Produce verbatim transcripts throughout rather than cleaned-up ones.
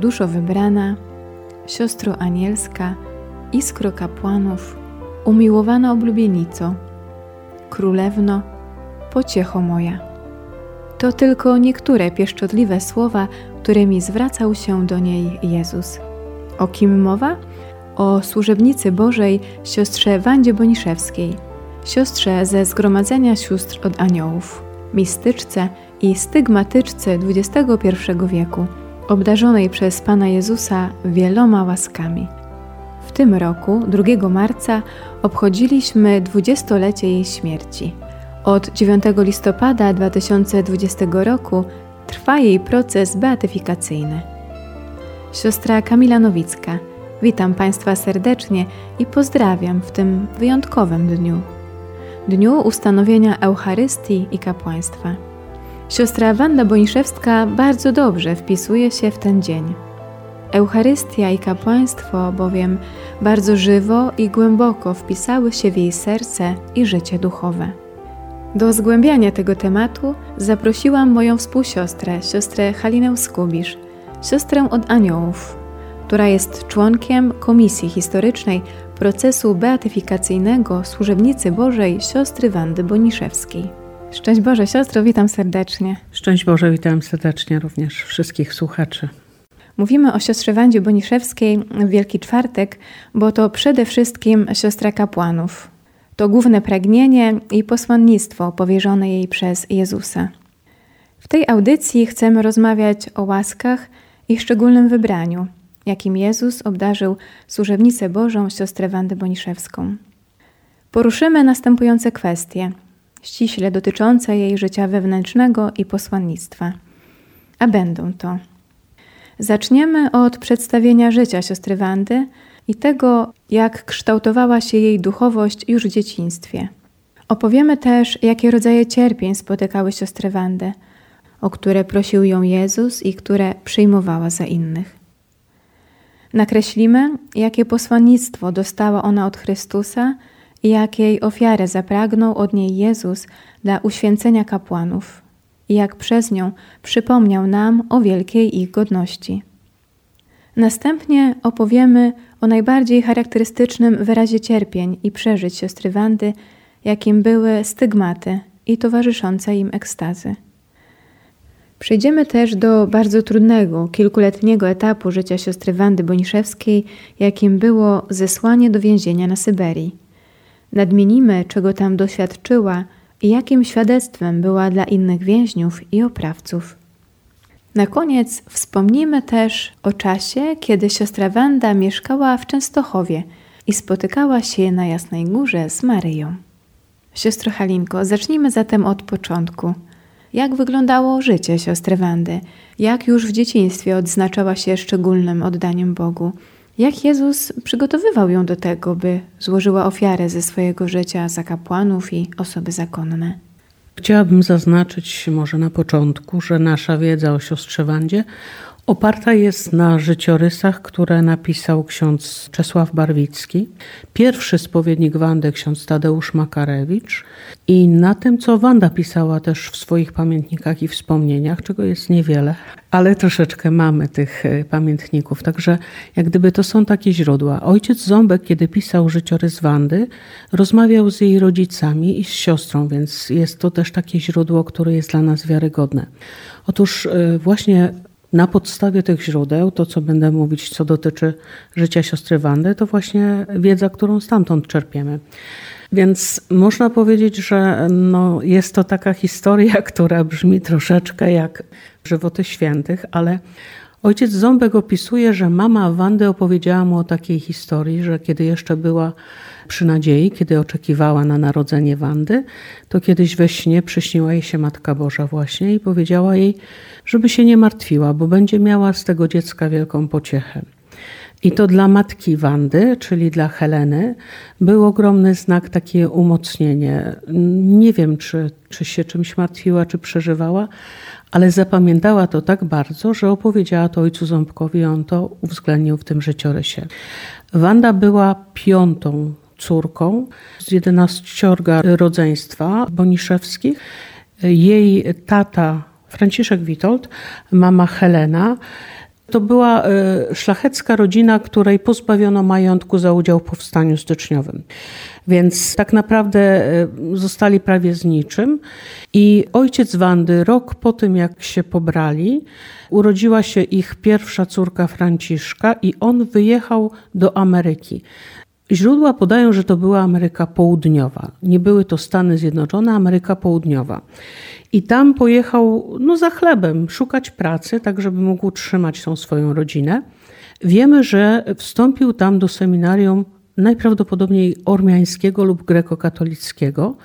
Duszo wybrana, siostro anielska, iskro kapłanów, umiłowana oblubienico, królewno, pociecho moja. To tylko niektóre pieszczotliwe słowa, którymi zwracał się do niej Jezus. O kim mowa? O służebnicy Bożej, siostrze Wandzie Boniszewskiej, siostrze ze Zgromadzenia Sióstr od Aniołów, mistyczce i stygmatyczce dwudziestego pierwszego wieku, obdarzonej przez Pana Jezusa wieloma łaskami. W tym roku, drugiego marca, obchodziliśmy dwudziestolecie jej śmierci. Od dziewiątego listopada dwa tysiące dwudziestego roku trwa jej proces beatyfikacyjny. Siostra Kamila Nowicka, witam Państwa serdecznie i pozdrawiam w tym wyjątkowym dniu. Dniu ustanowienia Eucharystii i kapłaństwa. Siostra Wanda Boniszewska bardzo dobrze wpisuje się w ten dzień. Eucharystia i kapłaństwo bowiem bardzo żywo i głęboko wpisały się w jej serce i życie duchowe. Do zgłębiania tego tematu zaprosiłam moją współsiostrę, siostrę Halinę Skubisz, siostrę od Aniołów, która jest członkiem Komisji Historycznej Procesu Beatyfikacyjnego Służebnicy Bożej siostry Wandy Boniszewskiej. Szczęść Boże, siostro, witam serdecznie. Szczęść Boże, witam serdecznie również wszystkich słuchaczy. Mówimy o siostrze Wandzie Boniszewskiej w Wielki Czwartek, bo to przede wszystkim siostra kapłanów. To główne pragnienie i posłannictwo powierzone jej przez Jezusa. W tej audycji chcemy rozmawiać o łaskach i szczególnym wybraniu, jakim Jezus obdarzył służebnicę Bożą siostrę Wandę Boniszewską. Poruszymy następujące kwestie, ściśle dotyczące jej życia wewnętrznego i posłannictwa. A będą to. Zaczniemy od przedstawienia życia siostry Wandy i tego, jak kształtowała się jej duchowość już w dzieciństwie. Opowiemy też, jakie rodzaje cierpień spotykały siostrę Wandę, o które prosił ją Jezus i które przyjmowała za innych. Nakreślimy, jakie posłannictwo dostała ona od Chrystusa i jakiej ofiary zapragnął od niej Jezus dla uświęcenia kapłanów i jak przez nią przypomniał nam o wielkiej ich godności. Następnie opowiemy o najbardziej charakterystycznym wyrazie cierpień i przeżyć siostry Wandy, jakim były stygmaty i towarzyszące im ekstazy. Przejdziemy też do bardzo trudnego, kilkuletniego etapu życia siostry Wandy Boniszewskiej, jakim było zesłanie do więzienia na Syberii. Nadmienimy, czego tam doświadczyła i jakim świadectwem była dla innych więźniów i oprawców. Na koniec wspomnimy też o czasie, kiedy siostra Wanda mieszkała w Częstochowie i spotykała się na Jasnej Górze z Maryją. Siostro Halinko, zacznijmy zatem od początku. Jak wyglądało życie siostry Wandy? Jak już w dzieciństwie odznaczała się szczególnym oddaniem Bogu? Jak Jezus przygotowywał ją do tego, by złożyła ofiarę ze swojego życia za kapłanów i osoby zakonne? Chciałabym zaznaczyć może na początku, że nasza wiedza o siostrze Wandzie oparta jest na życiorysach, które napisał ksiądz Czesław Barwicki, pierwszy spowiednik Wandy ksiądz Tadeusz Makarewicz i na tym, co Wanda pisała też w swoich pamiętnikach i wspomnieniach, czego jest niewiele, ale troszeczkę mamy tych pamiętników, także jak gdyby to są takie źródła. Ojciec Ząbek, kiedy pisał życiorys Wandy, rozmawiał z jej rodzicami i z siostrą, więc jest to też takie źródło, które jest dla nas wiarygodne. Otóż właśnie na podstawie tych źródeł, to co będę mówić, co dotyczy życia siostry Wandy, to właśnie wiedza, którą stamtąd czerpiemy. Więc można powiedzieć, że no jest to taka historia, która brzmi troszeczkę jak żywoty świętych, ale ojciec Ząbek opisuje, że mama Wandy opowiedziała mu o takiej historii, że kiedy jeszcze była przy nadziei, kiedy oczekiwała na narodzenie Wandy, to kiedyś we śnie przyśniła jej się Matka Boża właśnie i powiedziała jej, żeby się nie martwiła, bo będzie miała z tego dziecka wielką pociechę. I to dla matki Wandy, czyli dla Heleny, był ogromny znak, takie umocnienie. Nie wiem, czy, czy się czymś martwiła, czy przeżywała, ale zapamiętała to tak bardzo, że opowiedziała to ojcu Ząbkowi i on to uwzględnił w tym życiorysie. Wanda była piątą córką z jedenaściorga rodzeństwa Boniszewskich. Jej tata Franciszek Witold, mama Helena To była szlachecka rodzina, której pozbawiono majątku za udział w powstaniu styczniowym. Więc tak naprawdę zostali prawie z niczym. I ojciec Wandy, rok po tym jak się pobrali, urodziła się ich pierwsza córka Franciszka i on wyjechał do Ameryki. Źródła podają, że to była Ameryka Południowa. Nie były to Stany Zjednoczone, Ameryka Południowa. I tam pojechał no, za chlebem, szukać pracy, tak żeby mógł utrzymać tą swoją rodzinę. Wiemy, że wstąpił tam do seminarium najprawdopodobniej ormiańskiego lub grekokatolickiego.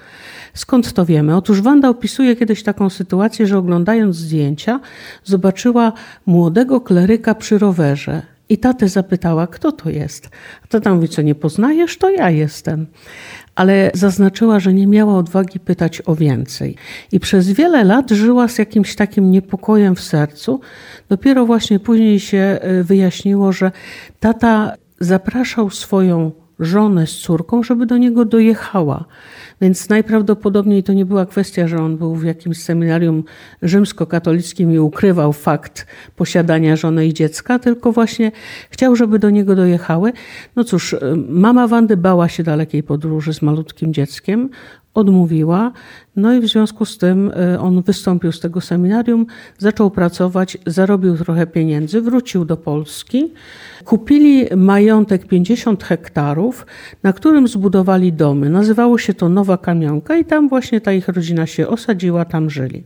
Skąd to wiemy? Otóż Wanda opisuje kiedyś taką sytuację, że oglądając zdjęcia zobaczyła młodego kleryka przy rowerze. I tatę zapytała, kto to jest. A tata mówi, co nie poznajesz, to ja jestem. Ale zaznaczyła, że nie miała odwagi pytać o więcej. I przez wiele lat żyła z jakimś takim niepokojem w sercu. Dopiero właśnie później się wyjaśniło, że tata zapraszał swoją żonę z córką, żeby do niego dojechała. Więc najprawdopodobniej to nie była kwestia, że on był w jakimś seminarium rzymskokatolickim i ukrywał fakt posiadania żony i dziecka, tylko właśnie chciał, żeby do niego dojechały. No cóż, mama Wandy bała się dalekiej podróży z malutkim dzieckiem, odmówiła, no i w związku z tym on wystąpił z tego seminarium, zaczął pracować, zarobił trochę pieniędzy, wrócił do Polski. Kupili majątek pięćdziesiąt hektarów, na którym zbudowali domy. Nazywało się to Nowa Kamionka i tam właśnie ta ich rodzina się osadziła, tam żyli.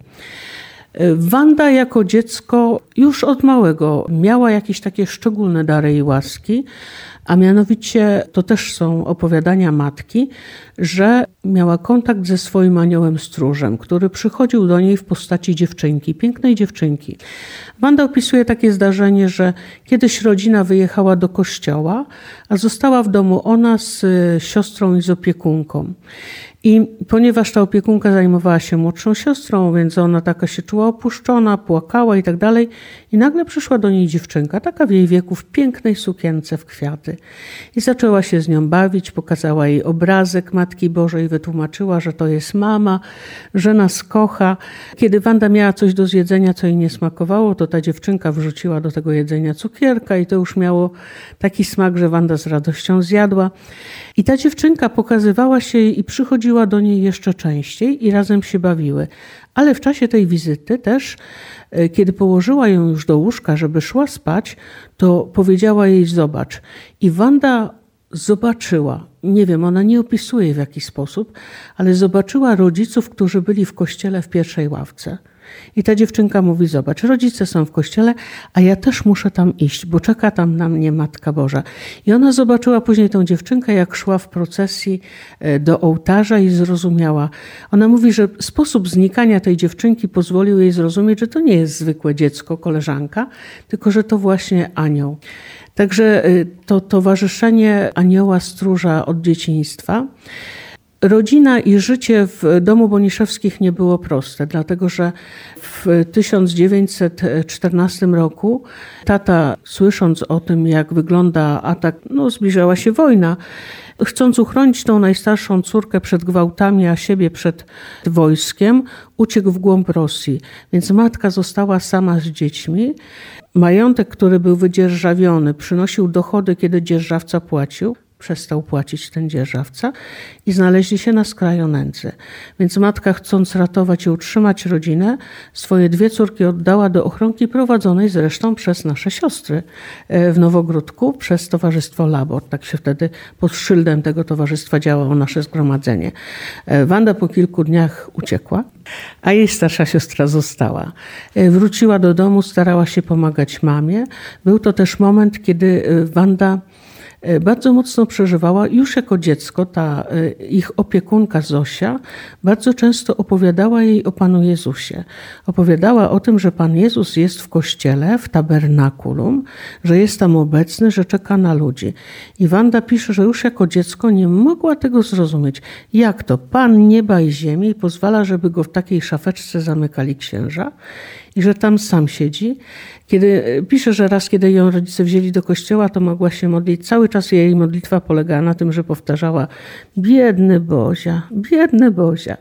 Wanda jako dziecko już od małego miała jakieś takie szczególne dary i łaski, a mianowicie to też są opowiadania matki, że miała kontakt ze swoim aniołem stróżem, który przychodził do niej w postaci dziewczynki, pięknej dziewczynki. Wanda opisuje takie zdarzenie, że kiedyś rodzina wyjechała do kościoła, a została w domu ona z siostrą i z opiekunką. I ponieważ ta opiekunka zajmowała się młodszą siostrą, więc ona taka się czuła opuszczona, płakała i tak dalej. I nagle przyszła do niej dziewczynka, taka w jej wieku, w pięknej sukience w kwiaty. I zaczęła się z nią bawić, pokazała jej obrazek Matki Bożej, wytłumaczyła, że to jest mama, że nas kocha. Kiedy Wanda miała coś do zjedzenia, co jej nie smakowało, to ta dziewczynka wrzuciła do tego jedzenia cukierka i to już miało taki smak, że Wanda z radością zjadła. I ta dziewczynka pokazywała się i przychodziła do niej jeszcze częściej i razem się bawiły. Ale w czasie tej wizyty też, kiedy położyła ją już do łóżka, żeby szła spać, to powiedziała jej zobacz. I Wanda zobaczyła, nie wiem, ona nie opisuje w jaki sposób, ale zobaczyła rodziców, którzy byli w kościele w pierwszej ławce. I ta dziewczynka mówi, zobacz, rodzice są w kościele, a ja też muszę tam iść, bo czeka tam na mnie Matka Boża. I ona zobaczyła później tą dziewczynkę, jak szła w procesji do ołtarza i zrozumiała. Ona mówi, że sposób znikania tej dziewczynki pozwolił jej zrozumieć, że to nie jest zwykłe dziecko, koleżanka, tylko że to właśnie anioł. Także to towarzyszenie anioła stróża od dzieciństwa. Rodzina i życie w domu Boniszewskich nie było proste, dlatego że w tysiąc dziewięćset czternastym roku tata, słysząc o tym, jak wygląda atak, no zbliżała się wojna, chcąc uchronić tą najstarszą córkę przed gwałtami, a siebie przed wojskiem, uciekł w głąb Rosji. Więc matka została sama z dziećmi. Majątek, który był wydzierżawiony, przynosił dochody, kiedy dzierżawca płacił. Przestał płacić ten dzierżawca i znaleźli się na skraju nędzy. Więc matka, chcąc ratować i utrzymać rodzinę, swoje dwie córki oddała do ochronki prowadzonej zresztą przez nasze siostry w Nowogródku, przez Towarzystwo Labor. Tak się wtedy pod szyldem tego towarzystwa działało nasze zgromadzenie. Wanda po kilku dniach uciekła, a jej starsza siostra została. Wróciła do domu, starała się pomagać mamie. Był to też moment, kiedy Wanda bardzo mocno przeżywała, już jako dziecko, ta ich opiekunka Zosia bardzo często opowiadała jej o Panu Jezusie. Opowiadała o tym, że Pan Jezus jest w kościele, w tabernakulum, że jest tam obecny, że czeka na ludzi. I Wanda pisze, że już jako dziecko nie mogła tego zrozumieć. Jak to? Pan nieba i ziemi pozwala, żeby go w takiej szafeczce zamykali księża i że tam sam siedzi. Kiedy pisze, że raz, kiedy ją rodzice wzięli do kościoła, to mogła się modlić. Cały czas jej modlitwa polegała na tym, że powtarzała biedny Bozia, biedny Bozia.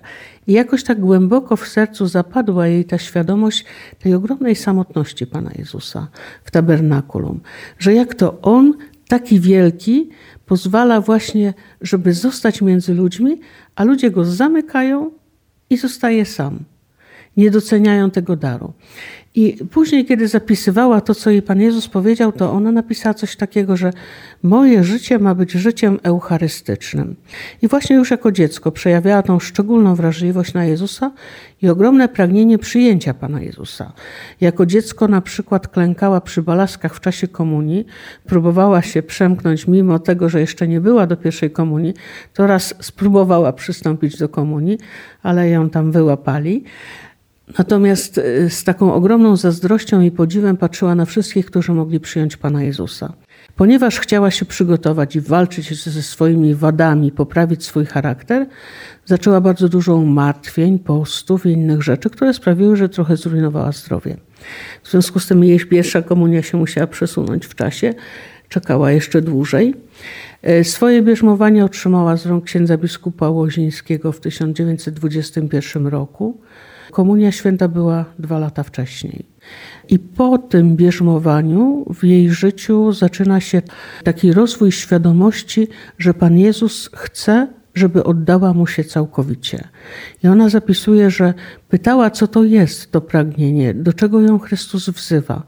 I jakoś tak głęboko w sercu zapadła jej ta świadomość tej ogromnej samotności Pana Jezusa w tabernakulum. Że jak to On, taki wielki, pozwala właśnie, żeby zostać między ludźmi, a ludzie go zamykają i zostaje sam. Nie doceniają tego daru. I później, kiedy zapisywała to, co jej Pan Jezus powiedział, to ona napisała coś takiego, że moje życie ma być życiem eucharystycznym. I właśnie już jako dziecko przejawiała tą szczególną wrażliwość na Jezusa i ogromne pragnienie przyjęcia Pana Jezusa. Jako dziecko na przykład klękała przy balaskach w czasie komunii, próbowała się przemknąć mimo tego, że jeszcze nie była do pierwszej komunii, to raz spróbowała przystąpić do komunii, ale ją tam wyłapali. Natomiast z taką ogromną zazdrością i podziwem patrzyła na wszystkich, którzy mogli przyjąć Pana Jezusa. Ponieważ chciała się przygotować i walczyć ze swoimi wadami, poprawić swój charakter, zaczęła bardzo dużo umartwień, postów i innych rzeczy, które sprawiły, że trochę zrujnowała zdrowie. W związku z tym jej pierwsza komunia się musiała przesunąć w czasie, czekała jeszcze dłużej. Swoje bierzmowanie otrzymała z rąk księdza biskupa Łozińskiego w tysiąc dziewięćset dwudziestym pierwszym roku. Komunia święta była dwa lata wcześniej. I po tym bierzmowaniu w jej życiu zaczyna się taki rozwój świadomości, że Pan Jezus chce, żeby oddała mu się całkowicie. I ona zapisuje, że pytała, co to jest to pragnienie, do czego ją Chrystus wzywa.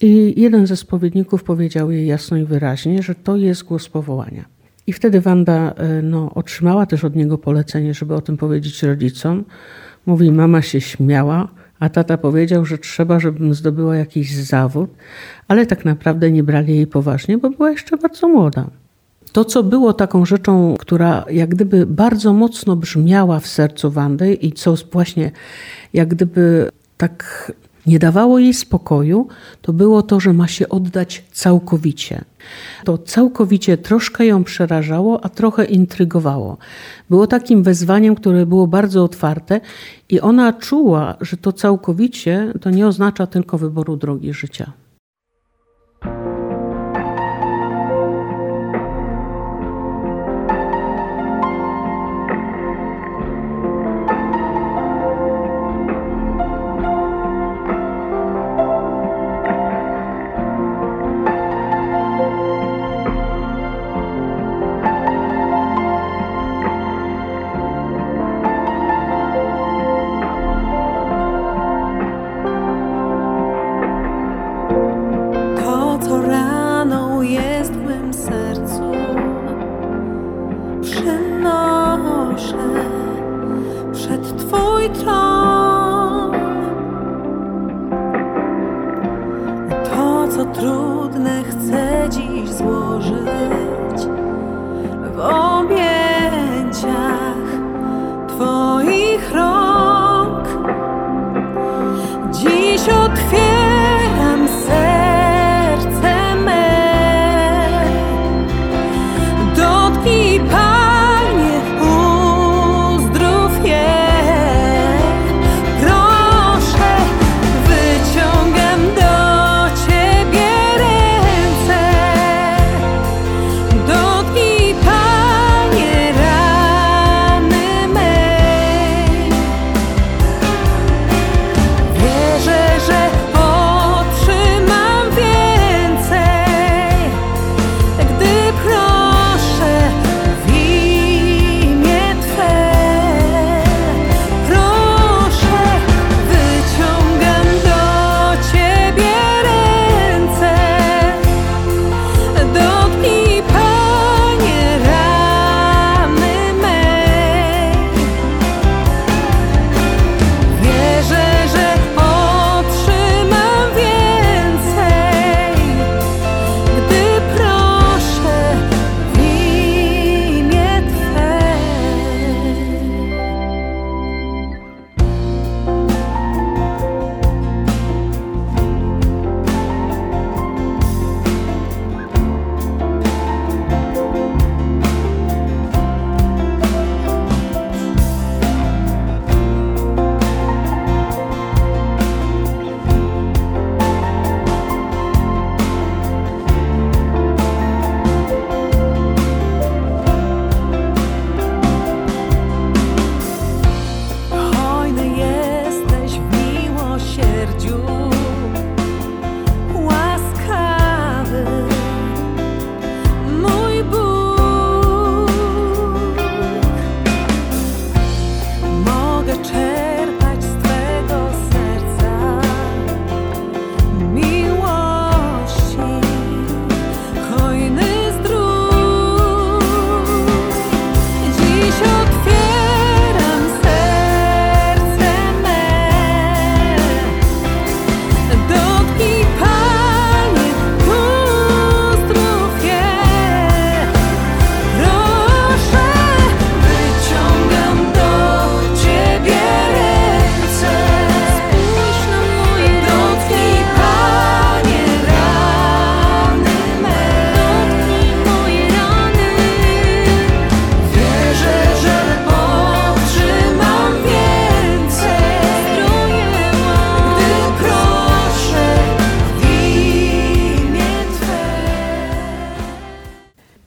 I jeden ze spowiedników powiedział jej jasno i wyraźnie, że to jest głos powołania. I wtedy Wanda no, otrzymała też od niego polecenie, żeby o tym powiedzieć rodzicom. Mówi, mama się śmiała, a tata powiedział, że trzeba, żebym zdobyła jakiś zawód, ale tak naprawdę nie brali jej poważnie, bo była jeszcze bardzo młoda. To, co było taką rzeczą, która jak gdyby bardzo mocno brzmiała w sercu Wandy i co właśnie jak gdyby tak nie dawało jej spokoju, to było to, że ma się oddać całkowicie. To całkowicie troszkę ją przerażało, a trochę intrygowało. Było takim wezwaniem, które było bardzo otwarte i ona czuła, że to całkowicie to nie oznacza tylko wyboru drogi życia. Że miłosierdziu łaskawy, mój Bóg. Mogę czerpać z Twego serca miłości, hojny zdrój. Dziś otwieram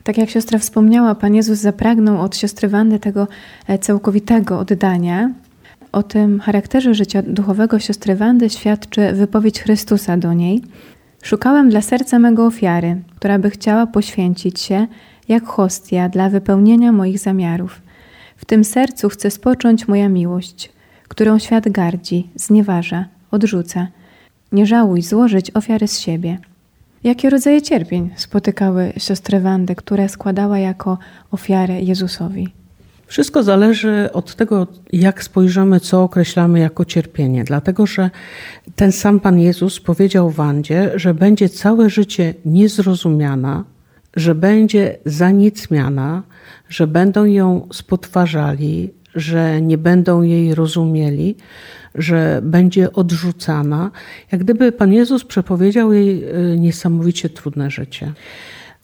Tak jak siostra wspomniała, Pan Jezus zapragnął od siostry Wandy tego całkowitego oddania. O tym charakterze życia duchowego siostry Wandy świadczy wypowiedź Chrystusa do niej. Szukałem dla serca mego ofiary, która by chciała poświęcić się, jak hostia, dla wypełnienia moich zamiarów. W tym sercu chce spocząć moja miłość, którą świat gardzi, znieważa, odrzuca. Nie żałuj złożyć ofiary z siebie. Jakie rodzaje cierpień spotykały siostrę Wandę, które składała jako ofiarę Jezusowi? Wszystko zależy od tego, jak spojrzymy, co określamy jako cierpienie. Dlatego, że ten sam Pan Jezus powiedział Wandzie, że będzie całe życie niezrozumiana, że będzie zanicmiana, że będą ją spotwarzali, że nie będą jej rozumieli, że będzie odrzucana. Jak gdyby Pan Jezus przepowiedział jej niesamowicie trudne życie,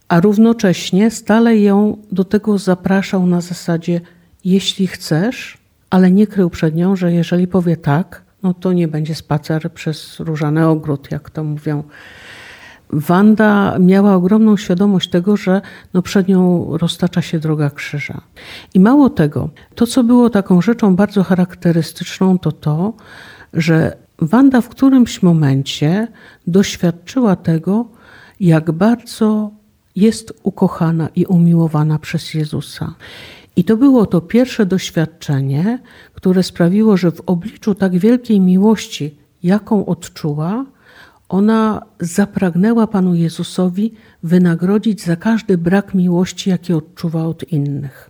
a równocześnie stale ją do tego zapraszał na zasadzie: jeśli chcesz, ale nie krył przed nią, że jeżeli powie tak, no to nie będzie spacer przez różany ogród, jak to mówią. Wanda miała ogromną świadomość tego, że no przed nią roztacza się droga krzyża. I mało tego, to co było taką rzeczą bardzo charakterystyczną, to to, że Wanda w którymś momencie doświadczyła tego, jak bardzo jest ukochana i umiłowana przez Jezusa. I to było to pierwsze doświadczenie, które sprawiło, że w obliczu tak wielkiej miłości, jaką odczuła, ona zapragnęła Panu Jezusowi wynagrodzić za każdy brak miłości, jaki odczuwa od innych.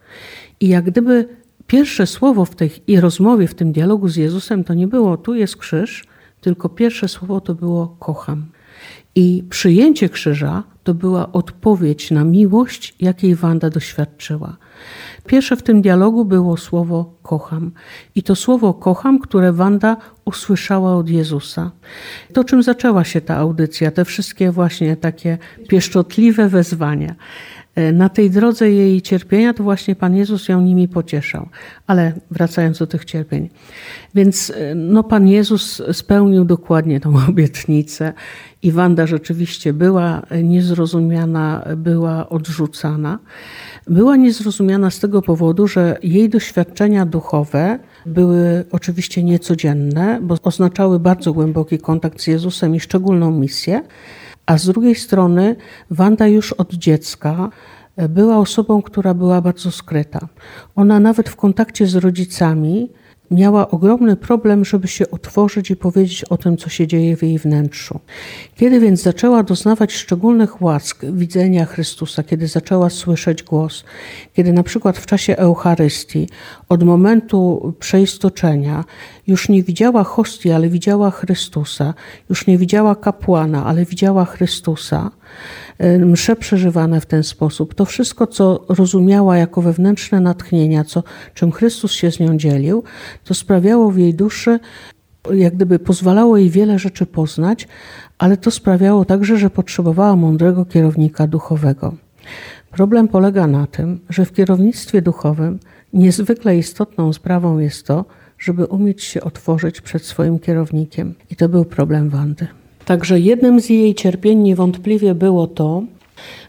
I jak gdyby pierwsze słowo w tej i rozmowie, w tym dialogu z Jezusem, to nie było tu jest krzyż, tylko pierwsze słowo to było kocham. I przyjęcie krzyża to była odpowiedź na miłość, jakiej Wanda doświadczyła. Pierwsze w tym dialogu było słowo kocham. I to słowo kocham, które Wanda usłyszała od Jezusa. To, czym zaczęła się ta audycja, te wszystkie właśnie takie pieszczotliwe wezwania. Na tej drodze jej cierpienia to właśnie Pan Jezus ją nimi pocieszał. Ale wracając do tych cierpień. Więc no, Pan Jezus spełnił dokładnie tą obietnicę i Wanda rzeczywiście była niezrozumiana, była odrzucana. Była niezrozumiana z tego powodu, że jej doświadczenia duchowe były oczywiście niecodzienne, bo oznaczały bardzo głęboki kontakt z Jezusem i szczególną misję. A z drugiej strony Wanda już od dziecka była osobą, która była bardzo skryta. Ona nawet w kontakcie z rodzicami miała ogromny problem, żeby się otworzyć i powiedzieć o tym, co się dzieje w jej wnętrzu. Kiedy więc zaczęła doznawać szczególnych łask widzenia Chrystusa, kiedy zaczęła słyszeć głos, kiedy na przykład w czasie Eucharystii, od momentu przeistoczenia, już nie widziała hostii, ale widziała Chrystusa, już nie widziała kapłana, ale widziała Chrystusa, msze przeżywane w ten sposób, to wszystko, co rozumiała jako wewnętrzne natchnienia, co, czym Chrystus się z nią dzielił, to sprawiało w jej duszy, jak gdyby pozwalało jej wiele rzeczy poznać, ale to sprawiało także, że potrzebowała mądrego kierownika duchowego. Problem polega na tym, że w kierownictwie duchowym niezwykle istotną sprawą jest to, żeby umieć się otworzyć przed swoim kierownikiem. I to był problem Wandy. Także jednym z jej cierpień niewątpliwie było to,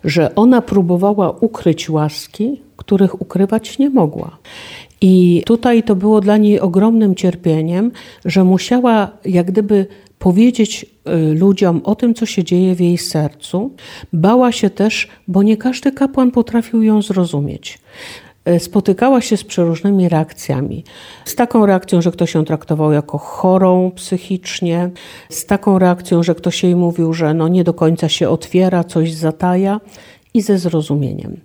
że ona próbowała ukryć łaski, których ukrywać nie mogła. I tutaj to było dla niej ogromnym cierpieniem, że musiała jak gdyby powiedzieć ludziom o tym, co się dzieje w jej sercu. Bała się też, bo nie każdy kapłan potrafił ją zrozumieć. Spotykała się z przeróżnymi reakcjami. Z taką reakcją, że ktoś ją traktował jako chorą psychicznie, z taką reakcją, że ktoś jej mówił, że no nie do końca się otwiera, coś zataja, i ze zrozumieniem.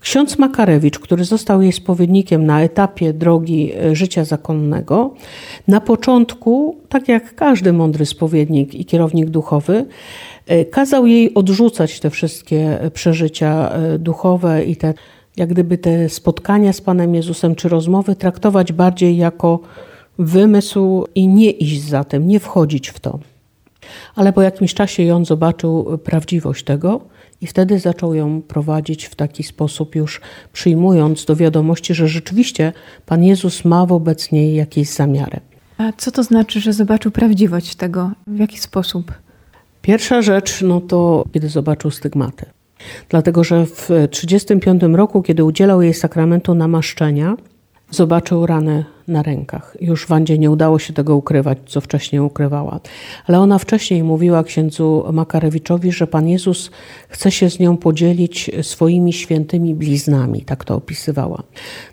Ksiądz Makarewicz, który został jej spowiednikiem na etapie drogi życia zakonnego, na początku, tak jak każdy mądry spowiednik i kierownik duchowy, kazał jej odrzucać te wszystkie przeżycia duchowe i te, jak gdyby te spotkania z Panem Jezusem czy rozmowy traktować bardziej jako wymysł i nie iść za tym, nie wchodzić w to. Ale po jakimś czasie ją zobaczył prawdziwość tego i wtedy zaczął ją prowadzić w taki sposób, już przyjmując do wiadomości, że rzeczywiście Pan Jezus ma wobec niej jakieś zamiary. A co to znaczy, że zobaczył prawdziwość tego? W jaki sposób? Pierwsza rzecz, no to kiedy zobaczył stygmaty. Dlatego, że w tysiąc dziewięćset trzydziestym piątym roku, kiedy udzielał jej sakramentu namaszczenia, zobaczył rany na rękach. Już Wandzie nie udało się tego ukrywać, co wcześniej ukrywała. Ale ona wcześniej mówiła księdzu Makarewiczowi, że Pan Jezus chce się z nią podzielić swoimi świętymi bliznami. Tak to opisywała.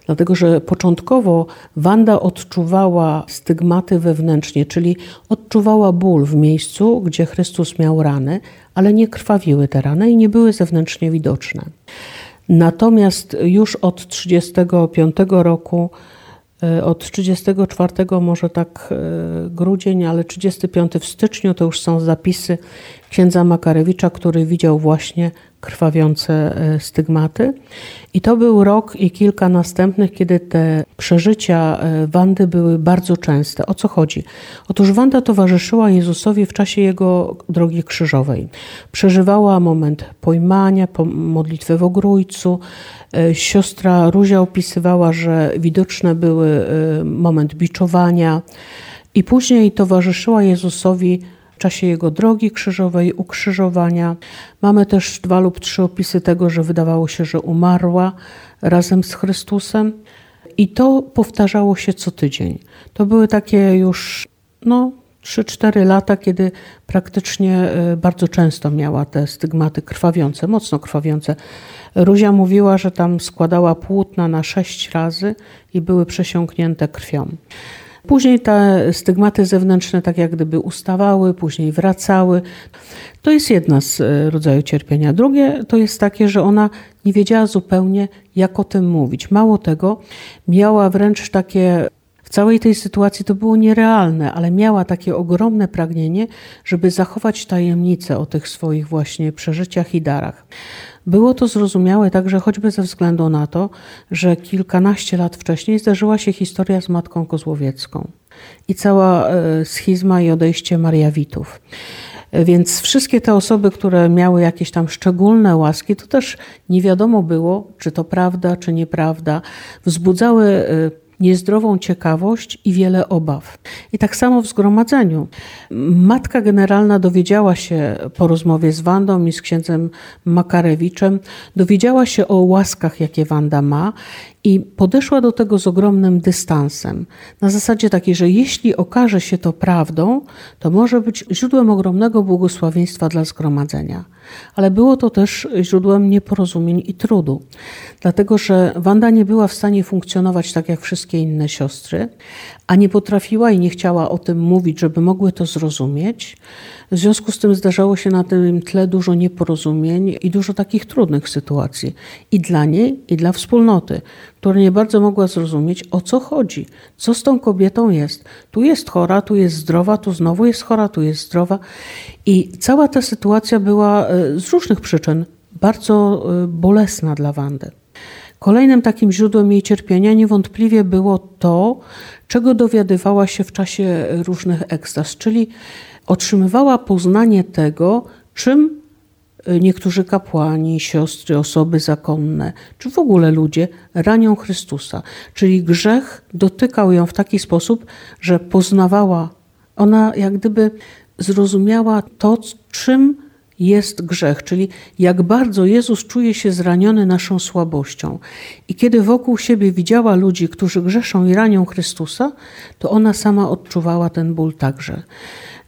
Dlatego, że początkowo Wanda odczuwała stygmaty wewnętrznie, czyli odczuwała ból w miejscu, gdzie Chrystus miał rany, ale nie krwawiły te rany i nie były zewnętrznie widoczne. Natomiast już od tysiąc dziewięćset trzydziestego piątego roku, od tysiąc dziewięćset trzydziestego czwartego może tak grudzień, ale trzydziestego piątego w styczniu to już są zapisy księdza Makarewicza, który widział właśnie krwawiące stygmaty. I to był rok i kilka następnych, kiedy te przeżycia Wandy były bardzo częste. O co chodzi? Otóż Wanda towarzyszyła Jezusowi w czasie Jego drogi krzyżowej. Przeżywała moment pojmania, modlitwy w Ogrójcu. Siostra Róża opisywała, że widoczne były moment biczowania. I później towarzyszyła Jezusowi w czasie Jego drogi krzyżowej, ukrzyżowania. Mamy też dwa lub trzy opisy tego, że wydawało się, że umarła razem z Chrystusem. I to powtarzało się co tydzień. To były takie już no, trzy cztery lata, kiedy praktycznie bardzo często miała te stygmaty krwawiące, mocno krwawiące. Róża mówiła, że tam składała płótna na sześć razy i były przesiąknięte krwią. Później te stygmaty zewnętrzne tak jak gdyby ustawały, później wracały. To jest jedna z rodzajów cierpienia. Drugie to jest takie, że ona nie wiedziała zupełnie, jak o tym mówić. Mało tego, miała wręcz takie, w całej tej sytuacji to było nierealne, ale miała takie ogromne pragnienie, żeby zachować tajemnicę o tych swoich właśnie przeżyciach i darach. Było to zrozumiałe także choćby ze względu na to, że kilkanaście lat wcześniej zdarzyła się historia z matką Kozłowiecką i cała schizma i odejście Mariawitów. Więc wszystkie te osoby, które miały jakieś tam szczególne łaski, to też nie wiadomo było, czy to prawda, czy nieprawda. Wzbudzały niezdrową ciekawość i wiele obaw. I tak samo w zgromadzeniu. Matka generalna dowiedziała się po rozmowie z Wandą i z księdzem Makarewiczem, dowiedziała się o łaskach, jakie Wanda ma, i podeszła do tego z ogromnym dystansem. Na zasadzie takiej, że jeśli okaże się to prawdą, to może być źródłem ogromnego błogosławieństwa dla zgromadzenia. Ale było to też źródłem nieporozumień i trudu. Dlatego, że Wanda nie była w stanie funkcjonować tak jak wszystkie inne siostry, a nie potrafiła i nie chciała o tym mówić, żeby mogły to zrozumieć. W związku z tym zdarzało się na tym tle dużo nieporozumień i dużo takich trudnych sytuacji. I dla niej, i dla wspólnoty, która nie bardzo mogła zrozumieć, o co chodzi, co z tą kobietą jest. Tu jest chora, tu jest zdrowa, tu znowu jest chora, tu jest zdrowa. I cała ta sytuacja była z różnych przyczyn bardzo bolesna dla Wandy. Kolejnym takim źródłem jej cierpienia niewątpliwie było to, czego dowiadywała się w czasie różnych ekstaz, czyli otrzymywała poznanie tego, czym niektórzy kapłani, siostry, osoby zakonne, czy w ogóle ludzie ranią Chrystusa. Czyli grzech dotykał ją w taki sposób, że poznawała, ona jak gdyby zrozumiała to, czym jest grzech, czyli jak bardzo Jezus czuje się zraniony naszą słabością. I kiedy wokół siebie widziała ludzi, którzy grzeszą i ranią Chrystusa, to ona sama odczuwała ten ból także.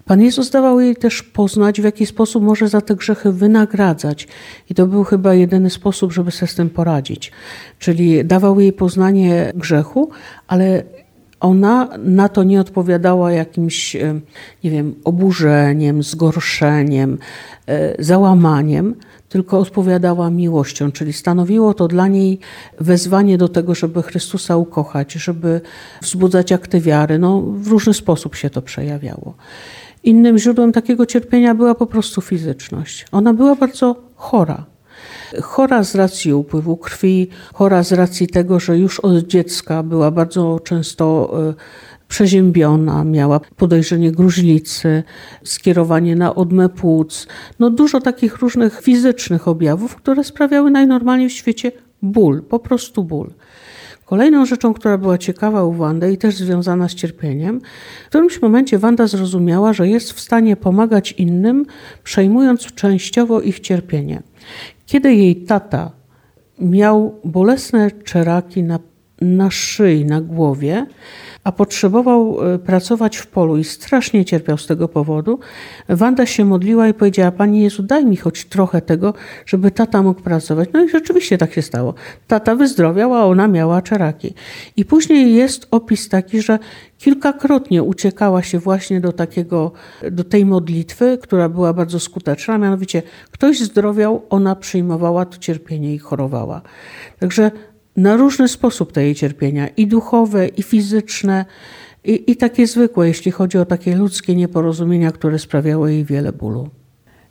Pan Jezus dawał jej też poznać, w jaki sposób może za te grzechy wynagradzać. I to był chyba jedyny sposób, żeby sobie z tym poradzić. Czyli dawał jej poznanie grzechu, ale ona na to nie odpowiadała jakimś, nie wiem, oburzeniem, zgorszeniem, załamaniem, tylko odpowiadała miłością, czyli stanowiło to dla niej wezwanie do tego, żeby Chrystusa ukochać, żeby wzbudzać akty wiary. No, w różny sposób się to przejawiało. Innym źródłem takiego cierpienia była po prostu fizyczność. Ona była bardzo chora. Chora z racji upływu krwi, chora z racji tego, że już od dziecka była bardzo często przeziębiona, miała podejrzenie gruźlicy, skierowanie na odmę płuc. No dużo takich różnych fizycznych objawów, które sprawiały najnormalniej w świecie ból, po prostu ból. Kolejną rzeczą, która była ciekawa u Wandy i też związana z cierpieniem, w którymś momencie Wanda zrozumiała, że jest w stanie pomagać innym, przejmując częściowo ich cierpienie. Kiedy jej tata miał bolesne czeraki na, na szyi, na głowie, a potrzebował pracować w polu i strasznie cierpiał z tego powodu, Wanda się modliła i powiedziała: Panie Jezu, daj mi choć trochę tego, żeby tata mógł pracować. No i rzeczywiście tak się stało. Tata wyzdrowiał, a ona miała czeraki. I później jest opis taki, że kilkakrotnie uciekała się właśnie do takiego, do tej modlitwy, która była bardzo skuteczna, mianowicie ktoś zdrowiał, ona przyjmowała to cierpienie i chorowała. Także na różny sposób te jej cierpienia, i duchowe, i fizyczne, i, i takie zwykłe, jeśli chodzi o takie ludzkie nieporozumienia, które sprawiały jej wiele bólu.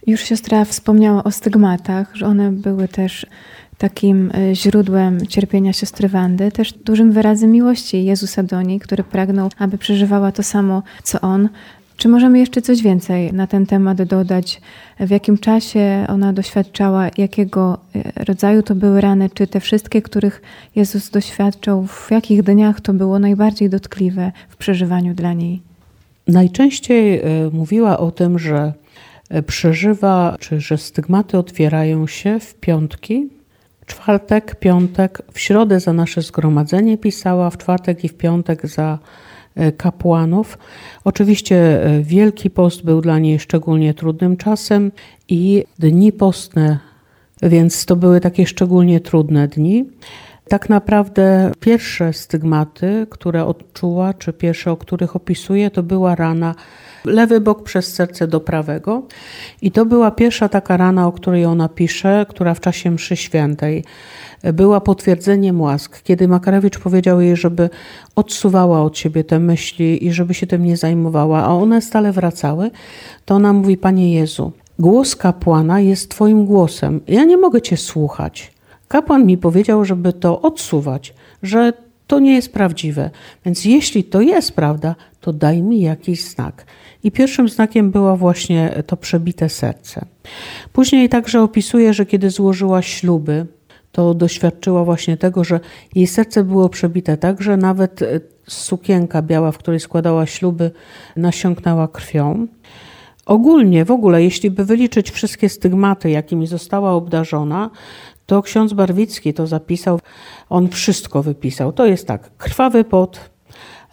Już siostra wspomniała o stygmatach, że one były też takim źródłem cierpienia siostry Wandy, też dużym wyrazem miłości Jezusa do niej, który pragnął, aby przeżywała to samo, co on. Czy możemy jeszcze coś więcej na ten temat dodać? W jakim czasie ona doświadczała, jakiego rodzaju to były rany? Czy te wszystkie, których Jezus doświadczał, w jakich dniach to było najbardziej dotkliwe w przeżywaniu dla niej? Najczęściej mówiła o tym, że przeżywa, czy że stygmaty otwierają się w piątki, czwartek, piątek, w środę za nasze zgromadzenie pisała, w czwartek i w piątek za kapłanów. Oczywiście Wielki Post był dla niej szczególnie trudnym czasem i dni postne, więc to były takie szczególnie trudne dni. Tak naprawdę pierwsze stygmaty, które odczuła, czy pierwsze, o których opisuje, to była rana lewy bok przez serce do prawego. I to była pierwsza taka rana, o której ona pisze, która w czasie mszy świętej była potwierdzeniem łask. Kiedy Makarewicz powiedział jej, żeby odsuwała od siebie te myśli i żeby się tym nie zajmowała, a one stale wracały, to ona mówi: Panie Jezu, głos kapłana jest Twoim głosem. Ja nie mogę Cię słuchać. Kapłan mi powiedział, żeby to odsuwać, że to nie jest prawdziwe. Więc jeśli to jest prawda, to daj mi jakiś znak. I pierwszym znakiem było właśnie to przebite serce. Później także opisuje, że kiedy złożyła śluby, to doświadczyła właśnie tego, że jej serce było przebite tak, że nawet sukienka biała, w której składała śluby, nasiąknęła krwią. Ogólnie, w ogóle, jeśli by wyliczyć wszystkie stygmaty, jakimi została obdarzona, to ksiądz Barwicki to zapisał, on wszystko wypisał. To jest tak: krwawy pot,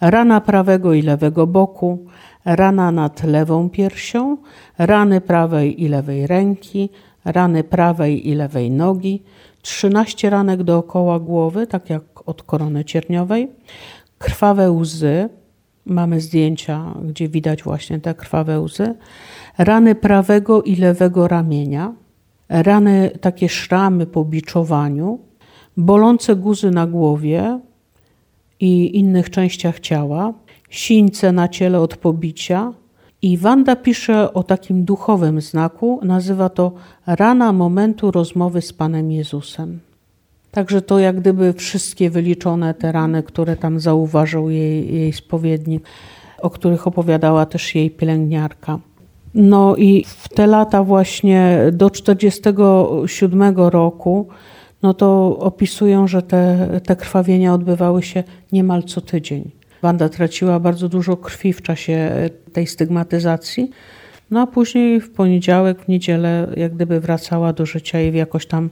rana prawego i lewego boku, rana nad lewą piersią, rany prawej i lewej ręki, rany prawej i lewej nogi, trzynaście ranek dookoła głowy, tak jak od korony cierniowej, krwawe łzy, mamy zdjęcia, gdzie widać właśnie te krwawe łzy, rany prawego i lewego ramienia, rany, takie szramy po biczowaniu, bolące guzy na głowie i innych częściach ciała, sińce na ciele od pobicia. I Wanda pisze o takim duchowym znaku, nazywa to rana momentu rozmowy z Panem Jezusem. Także to jak gdyby wszystkie wyliczone te rany, które tam zauważył jej, jej spowiednik, o których opowiadała też jej pielęgniarka. No i w te lata właśnie do czterdziestego siódmego roku, no to opisują, że te, te krwawienia odbywały się niemal co tydzień. Wanda traciła bardzo dużo krwi w czasie tej stygmatyzacji. No a później w poniedziałek, w niedzielę jak gdyby wracała do życia i jakoś tam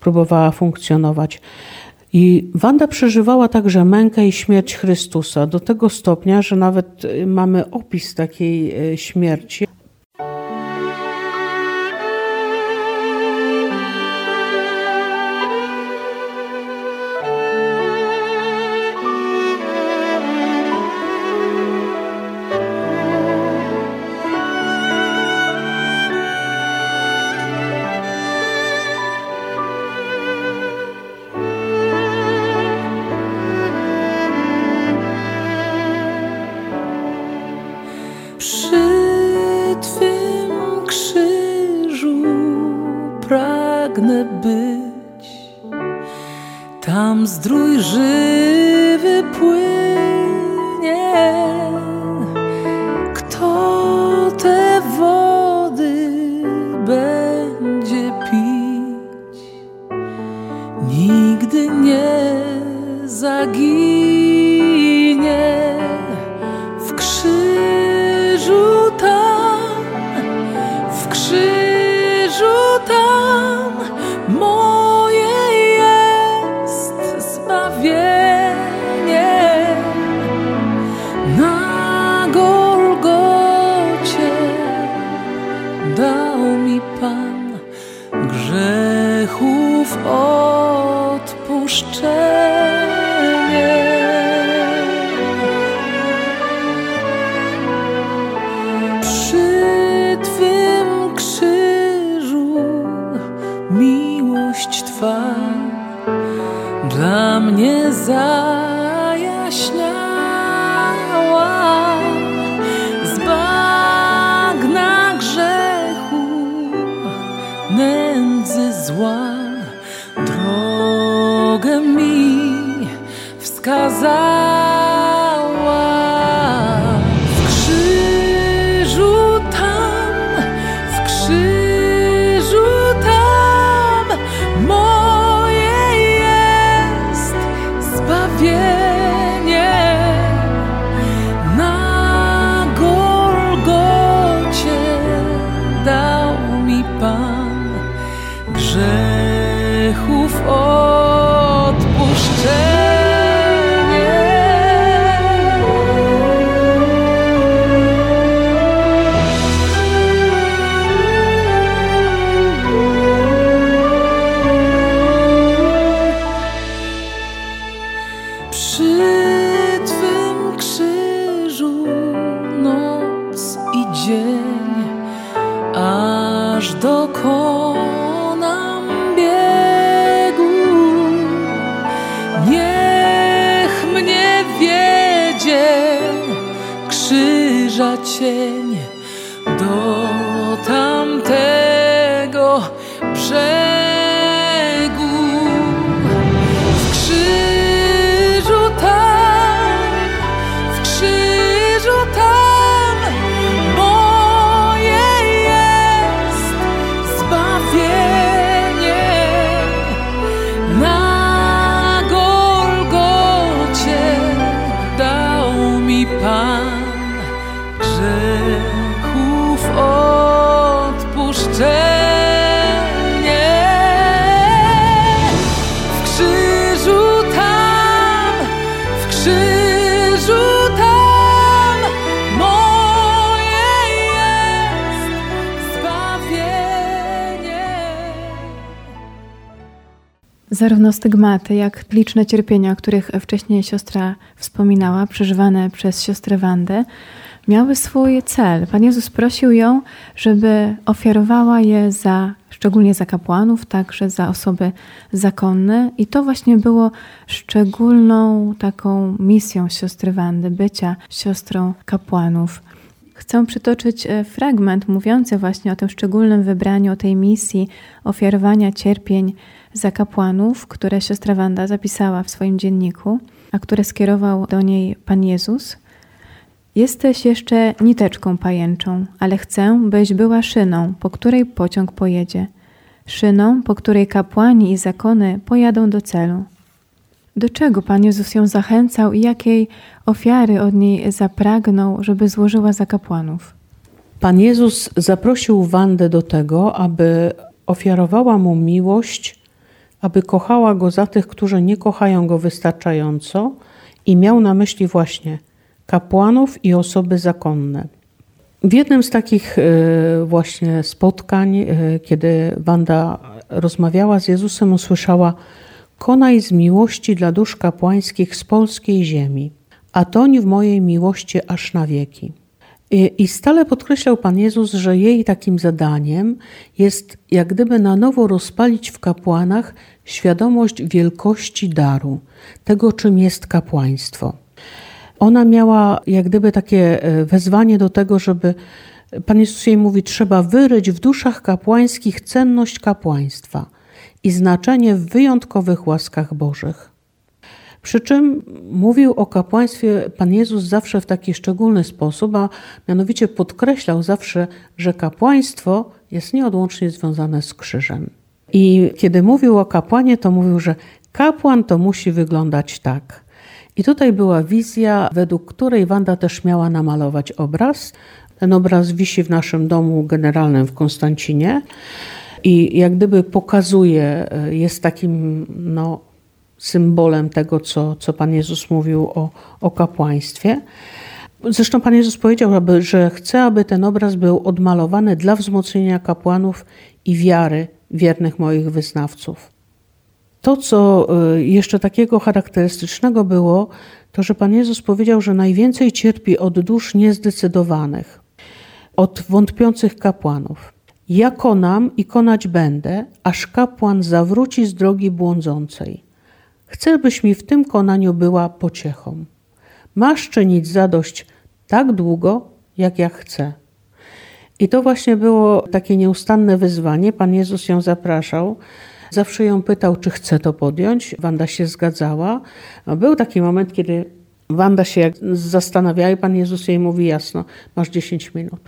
próbowała funkcjonować. I Wanda przeżywała także mękę i śmierć Chrystusa do tego stopnia, że nawet mamy opis takiej śmierci. Zdrój żywy płynie, kto te wody będzie pić, nigdy nie zaginie. W krzyżu tam, w krzyżu tam odpuszczenie. Przy Twym krzyżu miłość Twa dla mnie zajaśniała, z bagna grzechu, nędzy zła mi wskazała. W krzyżu tam, w krzyżu tam moje jest zbawienie. Na Golgocie dał mi Pan grzechów o cień do tamtego brzegu. W krzyżu tam, w krzyżu tam moje jest zbawienie. Na Golgocie dał mi Pan odpuszczenie. W krzyżu tam, w krzyżu tam moje jest zbawienie. Zarówno stygmaty, jak liczne cierpienia, o których wcześniej siostra wspominała, przeżywane przez siostrę Wandę, miały swój cel. Pan Jezus prosił ją, żeby ofiarowała je za, szczególnie za kapłanów, także za osoby zakonne. I to właśnie było szczególną taką misją siostry Wandy, bycia siostrą kapłanów. Chcę przytoczyć fragment mówiący właśnie o tym szczególnym wybraniu, o tej misji ofiarowania cierpień za kapłanów, które siostra Wanda zapisała w swoim dzienniku, a które skierował do niej Pan Jezus. Jesteś jeszcze niteczką pajęczą, ale chcę, byś była szyną, po której pociąg pojedzie. Szyną, po której kapłani i zakony pojadą do celu. Do czego Pan Jezus ją zachęcał i jakiej ofiary od niej zapragnął, żeby złożyła za kapłanów? Pan Jezus zaprosił Wandę do tego, aby ofiarowała mu miłość, aby kochała go za tych, którzy nie kochają go wystarczająco, i miał na myśli właśnie kapłanów i osoby zakonne. W jednym z takich właśnie spotkań, kiedy Wanda rozmawiała z Jezusem, usłyszała: „Konaj z miłości dla dusz kapłańskich z polskiej ziemi, a toń w mojej miłości aż na wieki”. I, I stale podkreślał Pan Jezus, że jej takim zadaniem jest jak gdyby na nowo rozpalić w kapłanach świadomość wielkości daru, tego czym jest kapłaństwo. Ona miała jak gdyby takie wezwanie do tego, żeby, Pan Jezus jej mówi, trzeba wyryć w duszach kapłańskich cenność kapłaństwa i znaczenie w wyjątkowych łaskach Bożych. Przy czym mówił o kapłaństwie Pan Jezus zawsze w taki szczególny sposób, a mianowicie podkreślał zawsze, że kapłaństwo jest nieodłącznie związane z krzyżem. I kiedy mówił o kapłanie, to mówił, że kapłan to musi wyglądać tak. I tutaj była wizja, według której Wanda też miała namalować obraz. Ten obraz wisi w naszym domu generalnym w Konstancinie i jak gdyby pokazuje, jest takim no, symbolem tego, co, co Pan Jezus mówił o, o kapłaństwie. Zresztą Pan Jezus powiedział, aby, że chce, aby ten obraz był odmalowany dla wzmocnienia kapłanów i wiary wiernych moich wyznawców. To, co jeszcze takiego charakterystycznego było, to, że Pan Jezus powiedział, że najwięcej cierpi od dusz niezdecydowanych, od wątpiących kapłanów. Ja konam i konać będę, aż kapłan zawróci z drogi błądzącej. Chcę, byś mi w tym konaniu była pociechą. Masz czynić zadość tak długo, jak ja chcę. I to właśnie było takie nieustanne wyzwanie. Pan Jezus ją zapraszał. Zawsze ją pytał, czy chce to podjąć. Wanda się zgadzała. Był taki moment, kiedy Wanda się zastanawiała i Pan Jezus jej mówi jasno, masz dziesięć minut.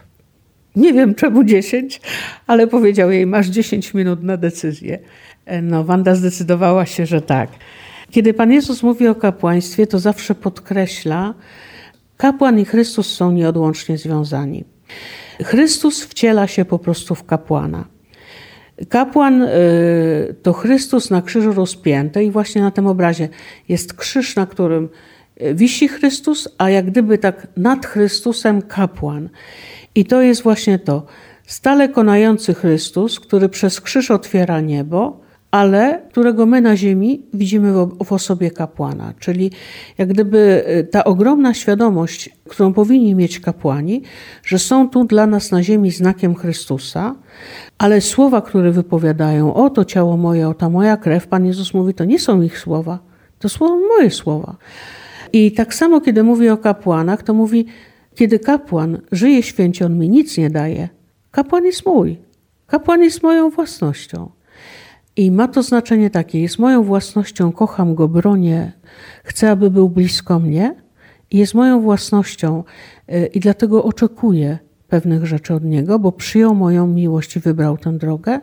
Nie wiem czemu dziesięć, ale powiedział jej, masz dziesięć minut na decyzję. No, Wanda zdecydowała się, że tak. Kiedy Pan Jezus mówi o kapłaństwie, to zawsze podkreśla, kapłan i Chrystus są nieodłącznie związani. Chrystus wciela się po prostu w kapłana. Kapłan to Chrystus na krzyżu rozpięty i właśnie na tym obrazie jest krzyż, na którym wisi Chrystus, a jak gdyby tak nad Chrystusem kapłan. I to jest właśnie to, stale konający Chrystus, który przez krzyż otwiera niebo, ale którego my na ziemi widzimy w osobie kapłana. Czyli jak gdyby ta ogromna świadomość, którą powinni mieć kapłani, że są tu dla nas na ziemi znakiem Chrystusa, ale słowa, które wypowiadają, o to ciało moje, o ta moja krew, Pan Jezus mówi, to nie są ich słowa, to są moje słowa. I tak samo, kiedy mówi o kapłanach, to mówi, kiedy kapłan żyje święcie, on mi nic nie daje. Kapłan jest mój, kapłan jest moją własnością. I ma to znaczenie takie, jest moją własnością, kocham go, bronię, chcę, aby był blisko mnie i jest moją własnością i dlatego oczekuję pewnych rzeczy od niego, bo przyjął moją miłość i wybrał tę drogę.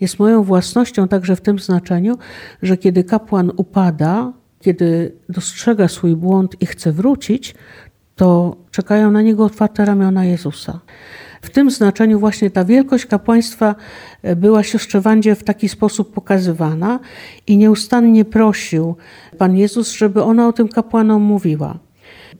Jest moją własnością także w tym znaczeniu, że kiedy kapłan upada, kiedy dostrzega swój błąd i chce wrócić, to czekają na niego otwarte ramiona Jezusa. W tym znaczeniu właśnie ta wielkość kapłaństwa była siostrze Wandzie w taki sposób pokazywana i nieustannie prosił Pan Jezus, żeby ona o tym kapłanom mówiła.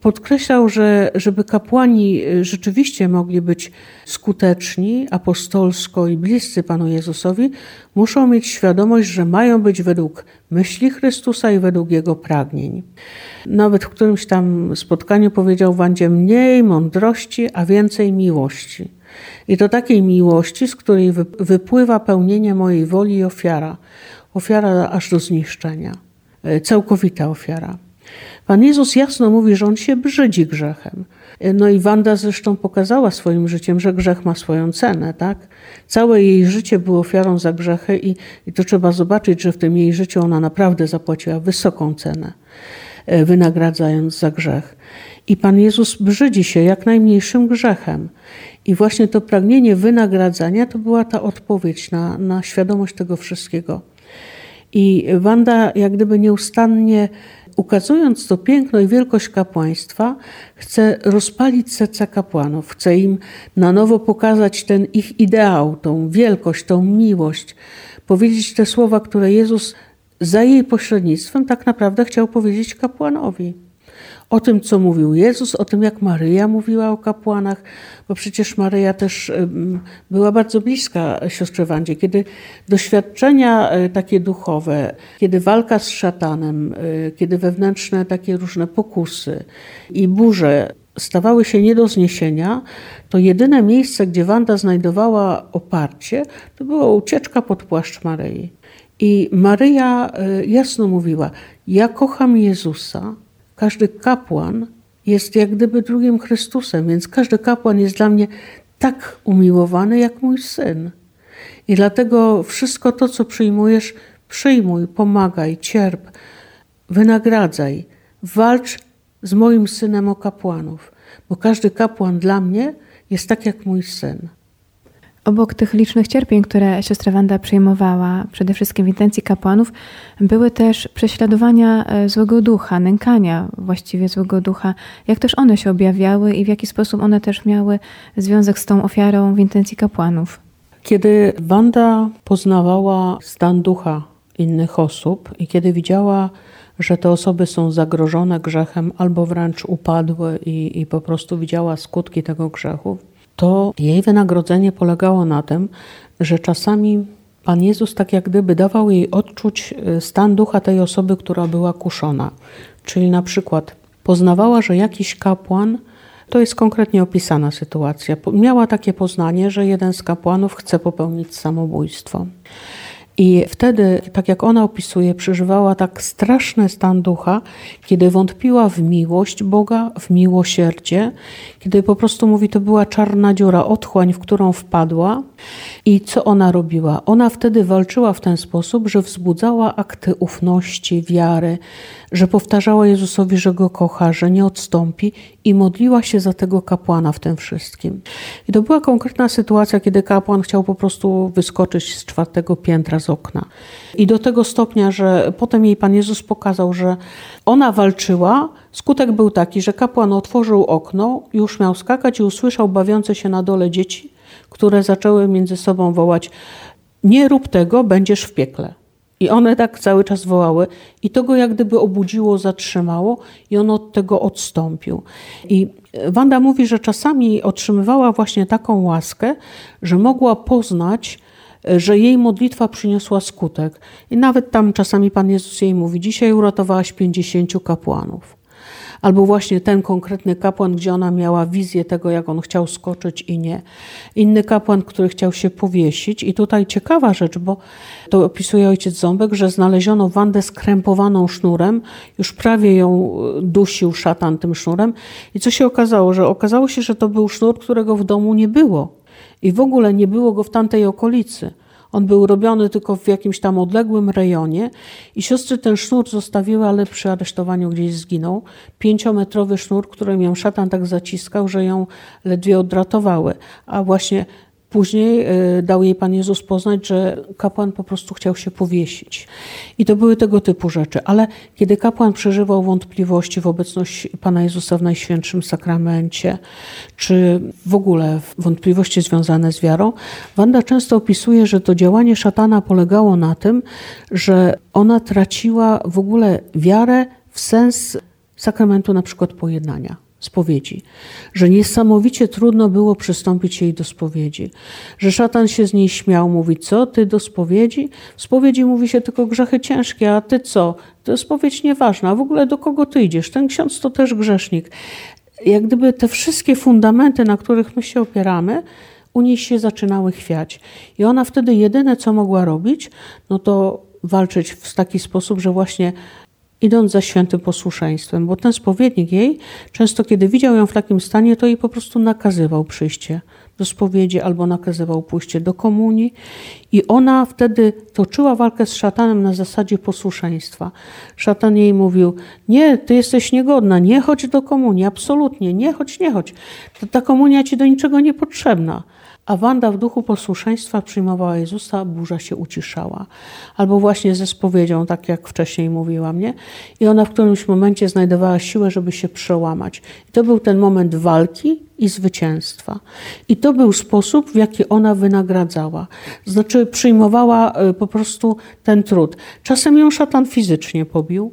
Podkreślał, że żeby kapłani rzeczywiście mogli być skuteczni, apostolsko i bliscy Panu Jezusowi, muszą mieć świadomość, że mają być według myśli Chrystusa i według Jego pragnień. Nawet w którymś tam spotkaniu powiedział Wandzie mniej mądrości, a więcej miłości. I to takiej miłości, z której wypływa pełnienie mojej woli i ofiara. Ofiara aż do zniszczenia. Całkowita ofiara. Pan Jezus jasno mówi, że On się brzydzi grzechem. No i Wanda zresztą pokazała swoim życiem, że grzech ma swoją cenę, tak? Całe jej życie było ofiarą za grzechy i, i to trzeba zobaczyć, że w tym jej życiu ona naprawdę zapłaciła wysoką cenę, wynagradzając za grzech. I Pan Jezus brzydzi się jak najmniejszym grzechem. I właśnie to pragnienie wynagradzania to była ta odpowiedź na, na świadomość tego wszystkiego. I Wanda jak gdyby nieustannie Ukazując to piękno i wielkość kapłaństwa, chce rozpalić serca kapłanów, chce im na nowo pokazać ten ich ideał, tą wielkość, tą miłość, powiedzieć te słowa, które Jezus za jej pośrednictwem tak naprawdę chciał powiedzieć kapłanowi. O tym, co mówił Jezus, o tym, jak Maryja mówiła o kapłanach, bo przecież Maryja też była bardzo bliska siostrze Wandzie. Kiedy doświadczenia takie duchowe, kiedy walka z szatanem, kiedy wewnętrzne takie różne pokusy i burze stawały się nie do zniesienia, to jedyne miejsce, gdzie Wanda znajdowała oparcie, to była ucieczka pod płaszcz Maryi. I Maryja jasno mówiła: ja kocham Jezusa. Każdy kapłan jest jak gdyby drugim Chrystusem, więc każdy kapłan jest dla mnie tak umiłowany jak mój syn. I dlatego wszystko to, co przyjmujesz, przyjmuj, pomagaj, cierp, wynagradzaj, walcz z moim synem o kapłanów, bo każdy kapłan dla mnie jest tak jak mój syn. Obok tych licznych cierpień, które siostra Wanda przyjmowała, przede wszystkim w intencji kapłanów, były też prześladowania złego ducha, nękania właściwie złego ducha. Jak też one się objawiały i w jaki sposób one też miały związek z tą ofiarą w intencji kapłanów? Kiedy Wanda poznawała stan ducha innych osób i kiedy widziała, że te osoby są zagrożone grzechem albo wręcz upadły i, i po prostu widziała skutki tego grzechu, to jej wynagrodzenie polegało na tym, że czasami Pan Jezus tak jak gdyby dawał jej odczuć stan ducha tej osoby, która była kuszona. Czyli na przykład poznawała, że jakiś kapłan, to jest konkretnie opisana sytuacja, miała takie poznanie, że jeden z kapłanów chce popełnić samobójstwo. I wtedy, tak jak ona opisuje, przeżywała tak straszny stan ducha, kiedy wątpiła w miłość Boga, w miłosierdzie, kiedy po prostu mówi, to była czarna dziura, otchłań, w którą wpadła. I co ona robiła? Ona wtedy walczyła w ten sposób, że wzbudzała akty ufności, wiary, że powtarzała Jezusowi, że Go kocha, że nie odstąpi i modliła się za tego kapłana w tym wszystkim. I to była konkretna sytuacja, kiedy kapłan chciał po prostu wyskoczyć z czwartego piętra z okna. I do tego stopnia, że potem jej Pan Jezus pokazał, że ona walczyła. Skutek był taki, że kapłan otworzył okno, już miał skakać i usłyszał bawiące się na dole dzieci, które zaczęły między sobą wołać: nie rób tego, będziesz w piekle. I one tak cały czas wołały i to go jak gdyby obudziło, zatrzymało i on od tego odstąpił. I Wanda mówi, że czasami otrzymywała właśnie taką łaskę, że mogła poznać, że jej modlitwa przyniosła skutek. I nawet tam czasami Pan Jezus jej mówi: dzisiaj uratowałaś pięćdziesięciu kapłanów. Albo właśnie ten konkretny kapłan, gdzie ona miała wizję tego, jak on chciał skoczyć i nie. Inny kapłan, który chciał się powiesić. I tutaj ciekawa rzecz, bo to opisuje ojciec Ząbek, że znaleziono Wandę skrępowaną sznurem. Już prawie ją dusił szatan tym sznurem. I co się okazało? Że okazało się, że to był sznur, którego w domu nie było. I w ogóle nie było go w tamtej okolicy. On był robiony tylko w jakimś tam odległym rejonie i siostry ten sznur zostawiły, ale przy aresztowaniu gdzieś zginął. Pięciometrowy sznur, którym ją szatan tak zaciskał, że ją ledwie odratowały. A właśnie później dał jej Pan Jezus poznać, że kapłan po prostu chciał się powiesić. I to były tego typu rzeczy. Ale kiedy kapłan przeżywał wątpliwości w obecności Pana Jezusa w Najświętszym Sakramencie, czy w ogóle wątpliwości związane z wiarą, Wanda często opisuje, że to działanie szatana polegało na tym, że ona traciła w ogóle wiarę w sens sakramentu na przykład pojednania. Spowiedzi, że niesamowicie trudno było przystąpić jej do spowiedzi, że szatan się z niej śmiał, mówi: co, ty do spowiedzi? W spowiedzi mówi się tylko grzechy ciężkie, a ty co? To spowiedź nieważna, a w ogóle do kogo ty idziesz? Ten ksiądz to też grzesznik. Jak gdyby te wszystkie fundamenty, na których my się opieramy, u niej się zaczynały chwiać. I ona wtedy jedyne, co mogła robić, no to walczyć w taki sposób, że właśnie idąc za świętym posłuszeństwem, bo ten spowiednik jej, często kiedy widział ją w takim stanie, to jej po prostu nakazywał przyjście do spowiedzi albo nakazywał pójście do komunii. I ona wtedy toczyła walkę z szatanem na zasadzie posłuszeństwa. Szatan jej mówił, nie, ty jesteś niegodna, nie chodź do komunii, absolutnie, nie chodź, nie chodź. Ta, ta komunia ci do niczego nie potrzebna. A Wanda w duchu posłuszeństwa przyjmowała Jezusa, burza się uciszała. Albo właśnie ze spowiedzią, tak jak wcześniej mówiłam, nie? I ona w którymś momencie znajdowała siłę, żeby się przełamać. I to był ten moment walki i zwycięstwa. I to był sposób, w jaki ona wynagradzała. Znaczy przyjmowała po prostu ten trud. Czasem ją szatan fizycznie pobił,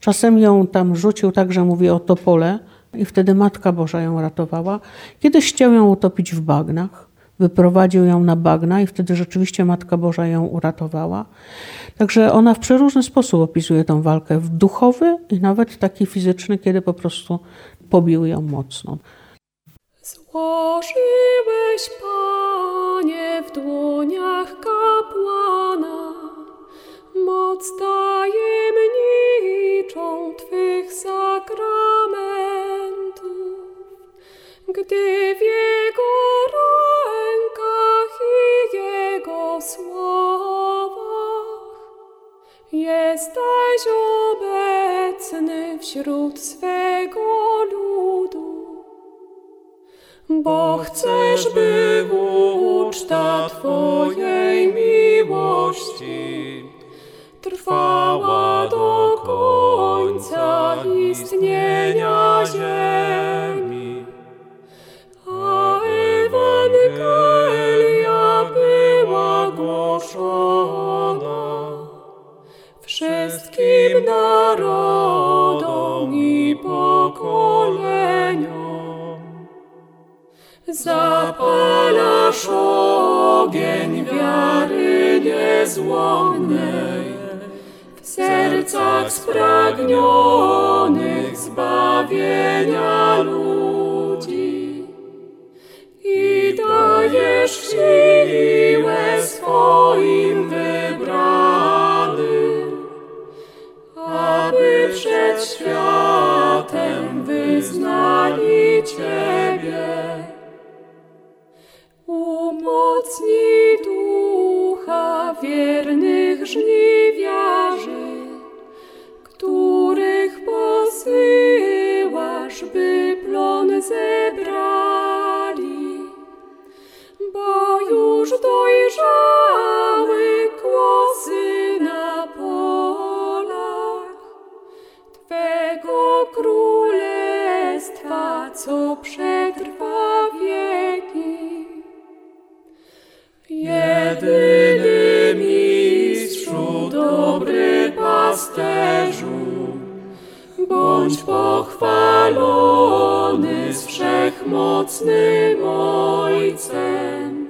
czasem ją tam rzucił, także mówię o topole, i wtedy Matka Boża ją ratowała. Kiedyś chciał ją utopić w bagnach. Wyprowadził ją na bagna i wtedy rzeczywiście Matka Boża ją uratowała. Także ona w przeróżny sposób opisuje tą walkę, w duchowy i nawet taki fizyczny, kiedy po prostu pobił ją mocno. Złożyłeś, Panie, w dłoniach kapłana moc tajemniczą Twych sakramentów, gdy w Jego rękach i Jego słowach jesteś obecny wśród swego ludu, bo chcesz, by uczta Twojej miłości trwała do końca istnienia ziemi. A Ewangelia była głoszona wszystkim narodom i pokoleniom. Zapalasz ogień wiary niezłomnej w sercach spragnionych zbawienia ludzi i dajesz siłę swoim wybranym, aby przed światem wyznali Ciebie. Umocnij ducha wiernych żniwiarzy, których posyłasz, by plon zebrali, bo już dojrzały kłosy na polach Twego królestwa, co przetrwa wieki. Jedyny Mistrzu, dobry pasterzu, bądź pochwalony z wszechmocnym Ojcem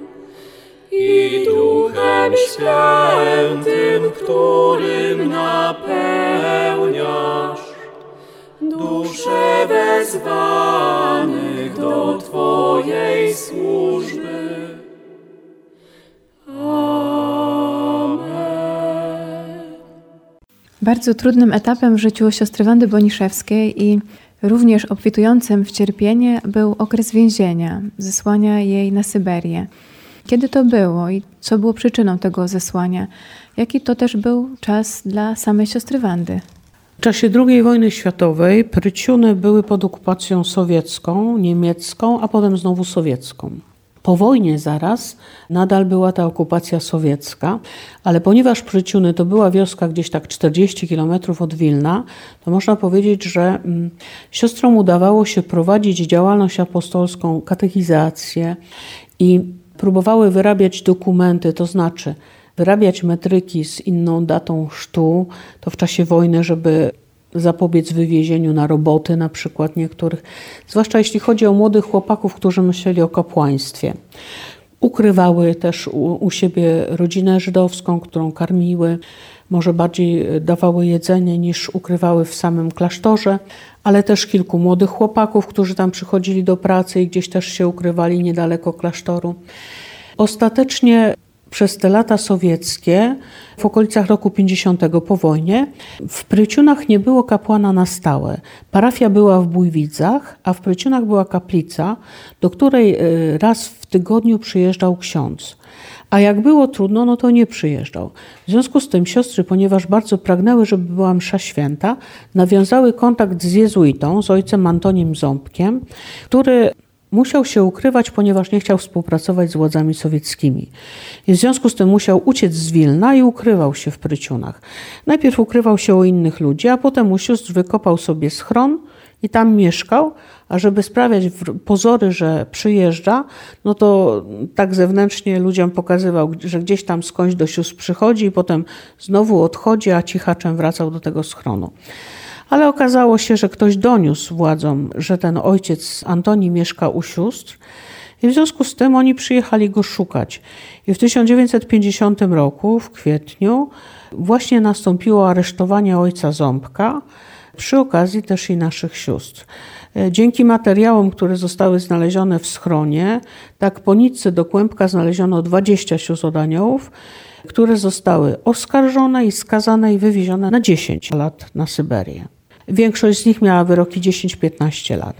i Duchem Świętym, którym napełniasz dusze wezwanych do Twojej służby. Bardzo trudnym etapem w życiu siostry Wandy Boniszewskiej i również obfitującym w cierpienie był okres więzienia, zesłania jej na Syberię. Kiedy to było i co było przyczyną tego zesłania? Jaki to też był czas dla samej siostry Wandy? W czasie drugiej wojny światowej Pryciuny były pod okupacją sowiecką, niemiecką, a potem znowu sowiecką. Po wojnie zaraz nadal była ta okupacja sowiecka, ale ponieważ Pryciuny to była wioska gdzieś tak czterdzieści kilometrów od Wilna, to można powiedzieć, że siostrom udawało się prowadzić działalność apostolską, katechizację i próbowały wyrabiać dokumenty, to znaczy wyrabiać metryki z inną datą chrztu, to w czasie wojny, żeby zapobiec wywiezieniu na roboty na przykład niektórych, zwłaszcza jeśli chodzi o młodych chłopaków, którzy myśleli o kapłaństwie. Ukrywały też u, u siebie rodzinę żydowską, którą karmiły, może bardziej dawały jedzenie niż ukrywały w samym klasztorze, ale też kilku młodych chłopaków, którzy tam przychodzili do pracy i gdzieś też się ukrywali niedaleko klasztoru. Ostatecznie przez te lata sowieckie, w okolicach roku pięćdziesiątego po wojnie, w Pryciunach nie było kapłana na stałe. Parafia była w Bójwidzach, a w Pryciunach była kaplica, do której raz w tygodniu przyjeżdżał ksiądz. A jak było trudno, no to nie przyjeżdżał. W związku z tym siostry, ponieważ bardzo pragnęły, żeby była msza święta, nawiązały kontakt z jezuitą, z ojcem Antonim Ząbkiem, który musiał się ukrywać, ponieważ nie chciał współpracować z władzami sowieckimi. I w związku z tym musiał uciec z Wilna i ukrywał się w Pryciunach. Najpierw ukrywał się u innych ludzi, a potem u sióstr wykopał sobie schron i tam mieszkał, a żeby sprawiać pozory, że przyjeżdża, no to tak zewnętrznie ludziom pokazywał, że gdzieś tam skądś do sióstr przychodzi i potem znowu odchodzi, a cichaczem wracał do tego schronu. Ale okazało się, że ktoś doniósł władzom, że ten ojciec Antoni mieszka u sióstr i w związku z tym oni przyjechali go szukać. I w tysiąc dziewięćset pięćdziesiątym roku, w kwietniu, właśnie nastąpiło aresztowanie ojca Ząbka, przy okazji też i naszych sióstr. Dzięki materiałom, które zostały znalezione w schronie, tak po nitce do kłębka znaleziono dwadzieścia sióstr od aniołów, które zostały oskarżone i skazane i wywiezione na dziesięć lat na Syberię. Większość z nich miała wyroki dziesięć do piętnastu lat.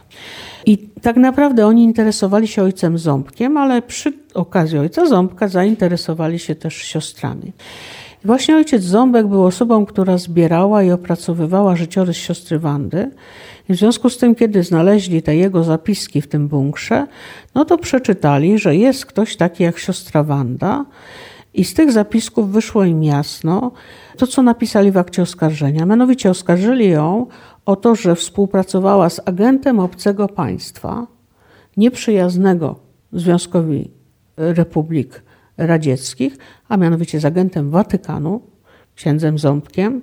I tak naprawdę oni interesowali się ojcem Ząbkiem, ale przy okazji ojca Ząbka zainteresowali się też siostrami. Właśnie ojciec Ząbek był osobą, która zbierała i opracowywała życiorys siostry Wandy. I w związku z tym, kiedy znaleźli te jego zapiski w tym bunkrze, no to przeczytali, że jest ktoś taki jak siostra Wanda. I z tych zapisków wyszło im jasno to, co napisali w akcie oskarżenia. Mianowicie oskarżyli ją o to, że współpracowała z agentem obcego państwa, nieprzyjaznego Związkowi Republik Radzieckich, a mianowicie z agentem Watykanu, księdzem Ząbkiem.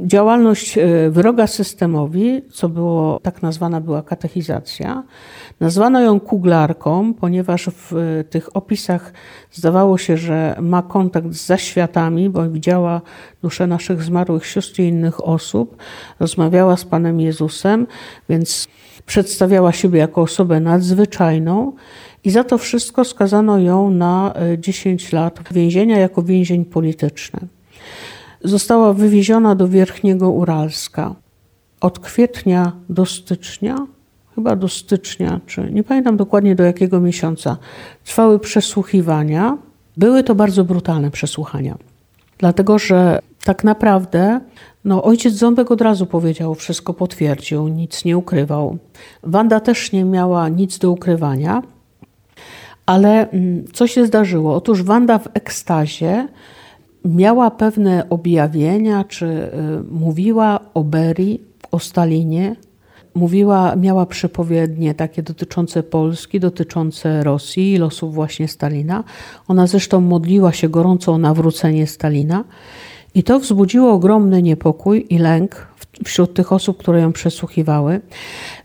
Działalność wroga systemowi, co było, tak nazwana była katechizacja. Nazwano ją kuglarką, ponieważ w tych opisach zdawało się, że ma kontakt z zaświatami, bo widziała dusze naszych zmarłych sióstr i innych osób, rozmawiała z Panem Jezusem, więc przedstawiała siebie jako osobę nadzwyczajną i za to wszystko skazano ją na dziesięć lat więzienia jako więzień polityczny. Została wywieziona do Wierchniego Uralska. Od kwietnia do stycznia, chyba do stycznia, czy nie pamiętam dokładnie do jakiego miesiąca, trwały przesłuchiwania. Były to bardzo brutalne przesłuchania, dlatego że tak naprawdę no, ojciec Ząbek od razu powiedział, wszystko potwierdził, nic nie ukrywał. Wanda też nie miała nic do ukrywania, ale co się zdarzyło? Otóż Wanda w ekstazie miała pewne objawienia, czy y, mówiła o Berii, o Stalinie. Mówiła, miała przepowiednie takie dotyczące Polski, dotyczące Rosji i losów właśnie Stalina. Ona zresztą modliła się gorąco o nawrócenie Stalina. I to wzbudziło ogromny niepokój i lęk wśród tych osób, które ją przesłuchiwały.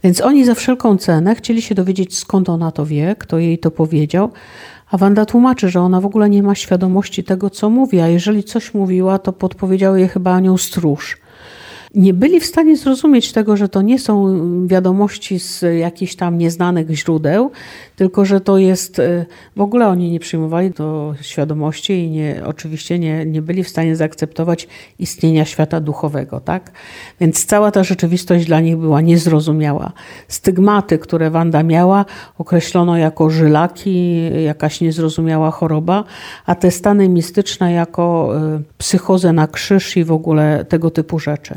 Więc oni za wszelką cenę chcieli się dowiedzieć, skąd ona to wie, kto jej to powiedział. A Wanda tłumaczy, że ona w ogóle nie ma świadomości tego, co mówi, a jeżeli coś mówiła, to podpowiedział jej chyba anioł stróż. Nie byli w stanie zrozumieć tego, że to nie są wiadomości z jakichś tam nieznanych źródeł, tylko że to jest, w ogóle oni nie przyjmowali do świadomości i nie, oczywiście nie, nie byli w stanie zaakceptować istnienia świata duchowego, tak? Więc cała ta rzeczywistość dla nich była niezrozumiała. Stygmaty, które Wanda miała, określono jako żylaki, jakaś niezrozumiała choroba, a te stany mistyczne jako psychozę na krzyż i w ogóle tego typu rzeczy.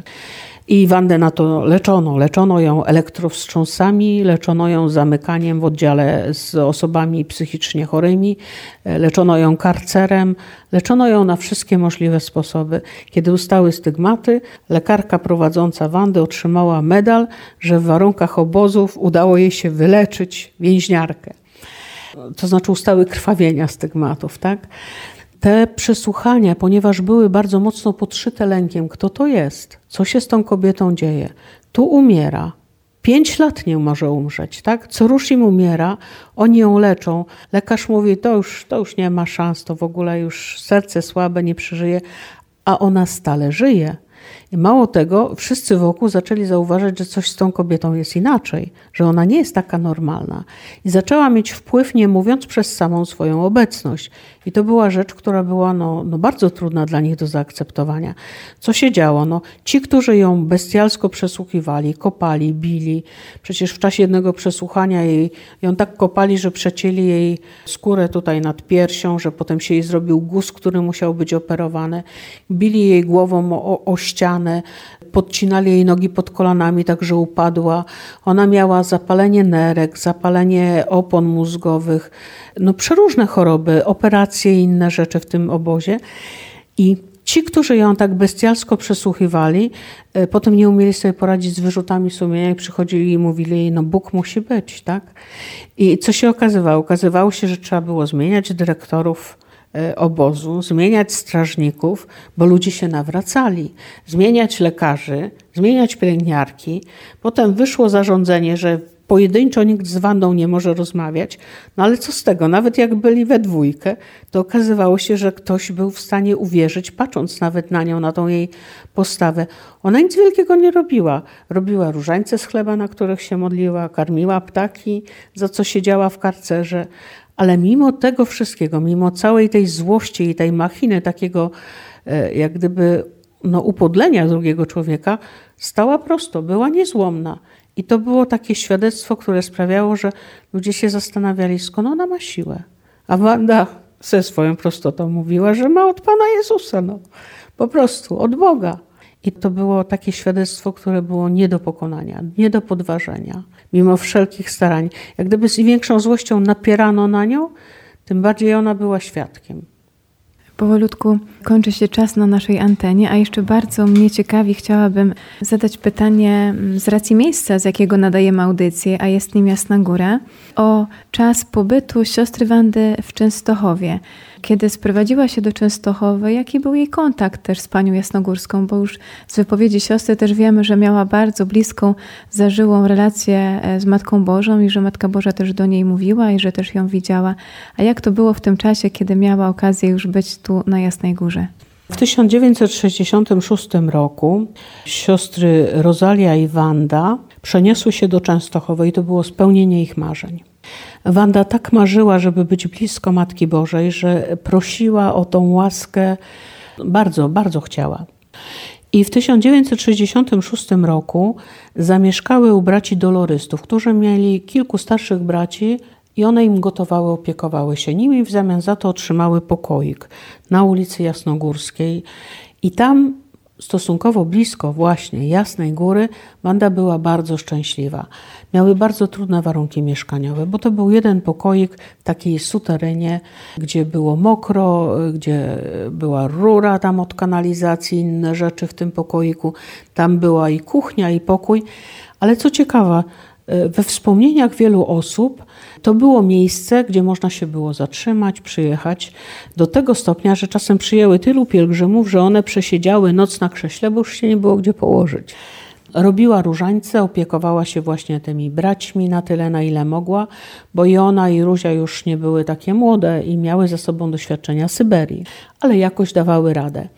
I Wandę na to leczono. Leczono ją elektrowstrząsami, leczono ją zamykaniem w oddziale z osobami psychicznie chorymi, leczono ją karcerem, leczono ją na wszystkie możliwe sposoby. Kiedy ustały stygmaty, lekarka prowadząca Wandę otrzymała medal, że w warunkach obozów udało jej się wyleczyć więźniarkę. To znaczy ustały krwawienia stygmatów, tak? Te przesłuchania, ponieważ były bardzo mocno podszyte lękiem, kto to jest, co się z tą kobietą dzieje, tu umiera, pięć lat nie może umrzeć, tak? Co rusz im umiera, oni ją leczą, lekarz mówi, to już, to już nie ma szans, to w ogóle już serce słabe, nie przeżyje, a ona stale żyje. Mało tego, wszyscy wokół zaczęli zauważać, że coś z tą kobietą jest inaczej, że ona nie jest taka normalna. I zaczęła mieć wpływ, nie mówiąc, przez samą swoją obecność. I to była rzecz, która była no, no bardzo trudna dla nich do zaakceptowania. Co się działo? No, ci, którzy ją bestialsko przesłuchiwali, kopali, bili. Przecież w czasie jednego przesłuchania jej, ją tak kopali, że przecięli jej skórę tutaj nad piersią, że potem się jej zrobił guz, który musiał być operowany. Bili jej głową o, o ścianę, podcinali jej nogi pod kolanami, tak że upadła. Ona miała zapalenie nerek, zapalenie opon mózgowych, no przeróżne choroby, operacje i inne rzeczy w tym obozie. I ci, którzy ją tak bestialsko przesłuchiwali, potem nie umieli sobie poradzić z wyrzutami sumienia i przychodzili i mówili jej, no Bóg musi być, tak? I co się okazywało? Okazywało się, że trzeba było zmieniać dyrektorów obozu, zmieniać strażników, bo ludzie się nawracali, zmieniać lekarzy, zmieniać pielęgniarki. Potem wyszło zarządzenie, że pojedynczo nikt z Wandą nie może rozmawiać, no ale co z tego, nawet jak byli we dwójkę, to okazywało się, że ktoś był w stanie uwierzyć, patrząc nawet na nią, na tą jej postawę. Ona nic wielkiego nie robiła. Robiła różańce z chleba, na których się modliła, karmiła ptaki, za co siedziała w karcerze. Ale mimo tego wszystkiego, mimo całej tej złości i tej machiny takiego jak gdyby no, upodlenia drugiego człowieka, stała prosto, była niezłomna. I to było takie świadectwo, które sprawiało, że ludzie się zastanawiali, skąd ona ma siłę. A Wanda ze swoją prostotą mówiła, że ma od Pana Jezusa, no po prostu, od Boga. I to było takie świadectwo, które było nie do pokonania, nie do podważenia, mimo wszelkich starań. Jak gdyby z większą złością napierano na nią, tym bardziej ona była świadkiem. Powolutku kończy się czas na naszej antenie, a jeszcze bardzo mnie ciekawi, chciałabym zadać pytanie z racji miejsca, z jakiego nadajemy audycję, a jest nim Jasna Góra, o czas pobytu siostry Wandy w Częstochowie. Kiedy sprowadziła się do Częstochowy, jaki był jej kontakt też z panią Jasnogórską, bo już z wypowiedzi siostry też wiemy, że miała bardzo bliską, zażyłą relację z Matką Bożą i że Matka Boża też do niej mówiła i że też ją widziała. A jak to było w tym czasie, kiedy miała okazję już być tu na Jasnej Górze? W tysiąc dziewięćset sześćdziesiątym szóstym roku siostry Rosalia i Wanda przeniosły się do Częstochowy i to było spełnienie ich marzeń. Wanda tak marzyła, żeby być blisko Matki Bożej, że prosiła o tą łaskę, bardzo, bardzo chciała. I w tysiąc dziewięćset sześćdziesiątym szóstym roku zamieszkały u braci dolorystów, którzy mieli kilku starszych braci i one im gotowały, opiekowały się nimi, w zamian za to otrzymały pokoik na ulicy Jasnogórskiej i tam stosunkowo blisko właśnie Jasnej Góry Wanda była bardzo szczęśliwa. Miały bardzo trudne warunki mieszkaniowe, bo to był jeden pokoik w takiej suterenie, gdzie było mokro, gdzie była rura tam od kanalizacji, inne rzeczy w tym pokoiku. Tam była i kuchnia, i pokój. Ale co ciekawe, we wspomnieniach wielu osób to było miejsce, gdzie można się było zatrzymać, przyjechać do tego stopnia, że czasem przyjęły tylu pielgrzymów, że one przesiedziały noc na krześle, bo już się nie było gdzie położyć. Robiła różańce, opiekowała się właśnie tymi braćmi na tyle, na ile mogła, bo i ona i Ruzia już nie były takie młode i miały ze sobą doświadczenia Syberii, ale jakoś dawały radę.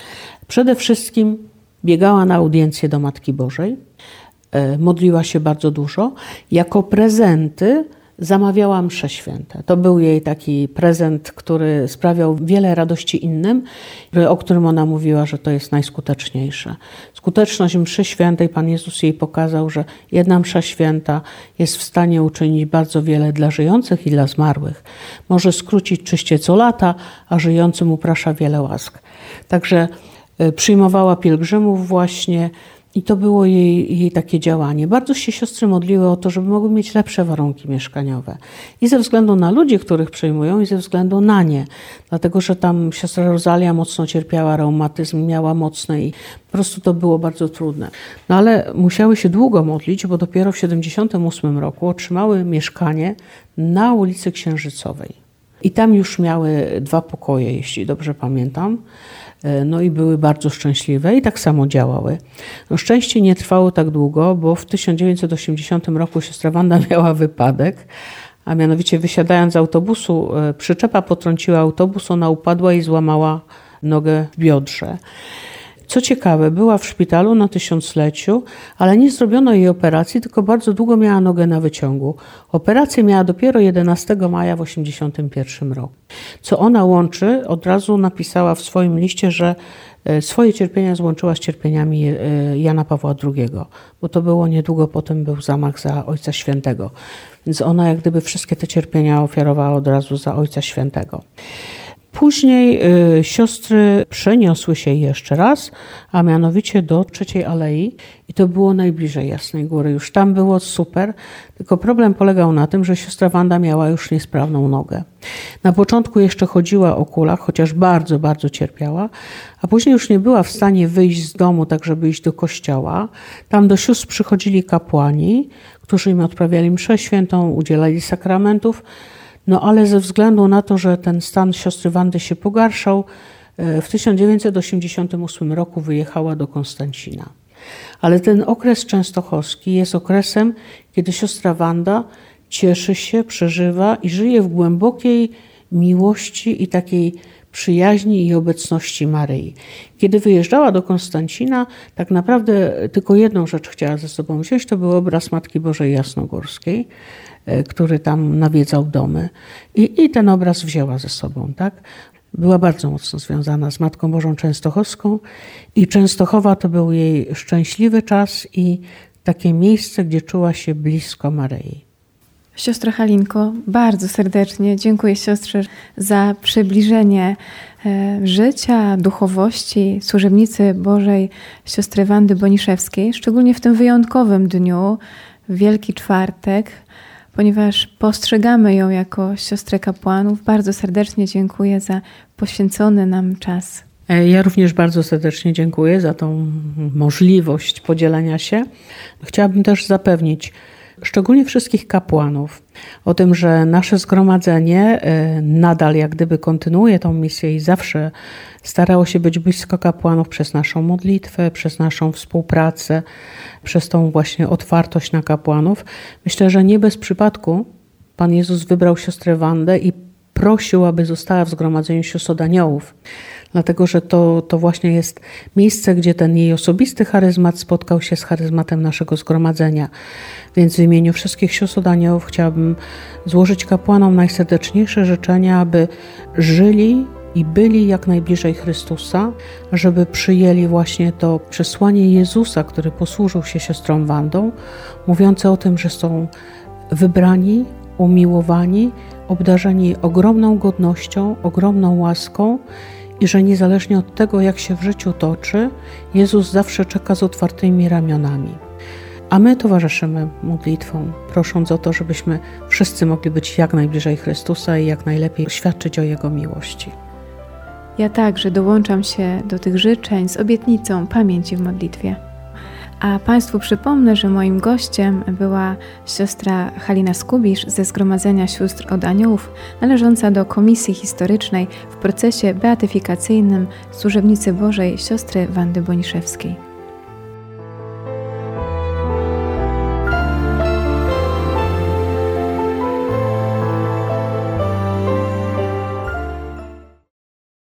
Przede wszystkim biegała na audiencję do Matki Bożej, modliła się bardzo dużo. Jako prezenty zamawiała msze święte. To był jej taki prezent, który sprawiał wiele radości innym, o którym ona mówiła, że to jest najskuteczniejsze. Skuteczność mszy świętej, Pan Jezus jej pokazał, że jedna msza święta jest w stanie uczynić bardzo wiele dla żyjących i dla zmarłych. Może skrócić czyściec o lata, a żyjącym uprasza wiele łask. Także przyjmowała pielgrzymów właśnie, i to było jej, jej takie działanie. Bardzo się siostry modliły o to, żeby mogły mieć lepsze warunki mieszkaniowe. I ze względu na ludzi, których przyjmują, i ze względu na nie. Dlatego, że tam siostra Rosalia mocno cierpiała, reumatyzm miała mocny i po prostu to było bardzo trudne. No ale musiały się długo modlić, bo dopiero w tysiąc dziewięćset siedemdziesiątym ósmym roku otrzymały mieszkanie na ulicy Księżycowej. I tam już miały dwa pokoje, jeśli dobrze pamiętam. No i były bardzo szczęśliwe i tak samo działały. No szczęście nie trwało tak długo, bo w tysiąc dziewięćset osiemdziesiątym roku siostra Wanda miała wypadek, a mianowicie wysiadając z autobusu, przyczepa potrąciła autobus, ona upadła i złamała nogę w biodrze. Co ciekawe, była w szpitalu na tysiącleciu, ale nie zrobiono jej operacji, tylko bardzo długo miała nogę na wyciągu. Operację miała dopiero jedenastego maja w tysiąc dziewięćset osiemdziesiątym pierwszym roku. Co ona łączy, od razu napisała w swoim liście, że swoje cierpienia złączyła z cierpieniami Jana Pawła drugiego, bo to było niedługo potem był zamach za Ojca Świętego. Więc ona jak gdyby wszystkie te cierpienia ofiarowała od razu za Ojca Świętego. Później y, siostry przeniosły się jeszcze raz, a mianowicie do Trzeciej Alei i to było najbliżej Jasnej Góry. Już tam było super, tylko problem polegał na tym, że siostra Wanda miała już niesprawną nogę. Na początku jeszcze chodziła o kulach, chociaż bardzo, bardzo cierpiała, a później już nie była w stanie wyjść z domu, tak żeby iść do kościoła. Tam do sióstr przychodzili kapłani, którzy im odprawiali mszę świętą, udzielali sakramentów. No ale ze względu na to, że ten stan siostry Wandy się pogarszał, w tysiąc dziewięćset osiemdziesiątym ósmym roku wyjechała do Konstancina. Ale ten okres częstochowski jest okresem, kiedy siostra Wanda cieszy się, przeżywa i żyje w głębokiej miłości i takiej przyjaźni i obecności Maryi. Kiedy wyjeżdżała do Konstancina, tak naprawdę tylko jedną rzecz chciała ze sobą wziąć, to był obraz Matki Bożej Jasnogórskiej, który tam nawiedzał domy. I, i ten obraz wzięła ze sobą, tak? Była bardzo mocno związana z Matką Bożą Częstochowską i Częstochowa to był jej szczęśliwy czas i takie miejsce, gdzie czuła się blisko Maryi. Siostro Halinko, bardzo serdecznie dziękuję siostrze za przybliżenie życia, duchowości służebnicy Bożej siostry Wandy Boniszewskiej, szczególnie w tym wyjątkowym dniu, Wielki Czwartek, ponieważ postrzegamy ją jako siostrę kapłanów. Bardzo serdecznie dziękuję za poświęcony nam czas. Ja również bardzo serdecznie dziękuję za tą możliwość podzielenia się. Chciałabym też zapewnić szczególnie wszystkich kapłanów o tym, że nasze zgromadzenie nadal jak gdyby kontynuuje tą misję i zawsze starało się być blisko kapłanów przez naszą modlitwę, przez naszą współpracę, przez tą właśnie otwartość na kapłanów. Myślę, że nie bez przypadku Pan Jezus wybrał siostrę Wandę i prosił, aby została w Zgromadzeniu Sióstr od Aniołów. Dlatego, że to, to właśnie jest miejsce, gdzie ten jej osobisty charyzmat spotkał się z charyzmatem naszego zgromadzenia. Więc w imieniu wszystkich sióstr od Aniołów chciałabym złożyć kapłanom najserdeczniejsze życzenia, aby żyli i byli jak najbliżej Chrystusa, żeby przyjęli właśnie to przesłanie Jezusa, który posłużył się siostrą Wandą, mówiące o tym, że są wybrani, umiłowani, obdarzeni ogromną godnością, ogromną łaską i że niezależnie od tego, jak się w życiu toczy, Jezus zawsze czeka z otwartymi ramionami. A my towarzyszymy modlitwom, prosząc o to, żebyśmy wszyscy mogli być jak najbliżej Chrystusa i jak najlepiej świadczyć o Jego miłości. Ja także dołączam się do tych życzeń z obietnicą pamięci w modlitwie. A Państwu przypomnę, że moim gościem była siostra Halina Skubisz ze Zgromadzenia Sióstr od Aniołów, należąca do Komisji Historycznej w procesie beatyfikacyjnym służebnicy Bożej siostry Wandy Boniszewskiej.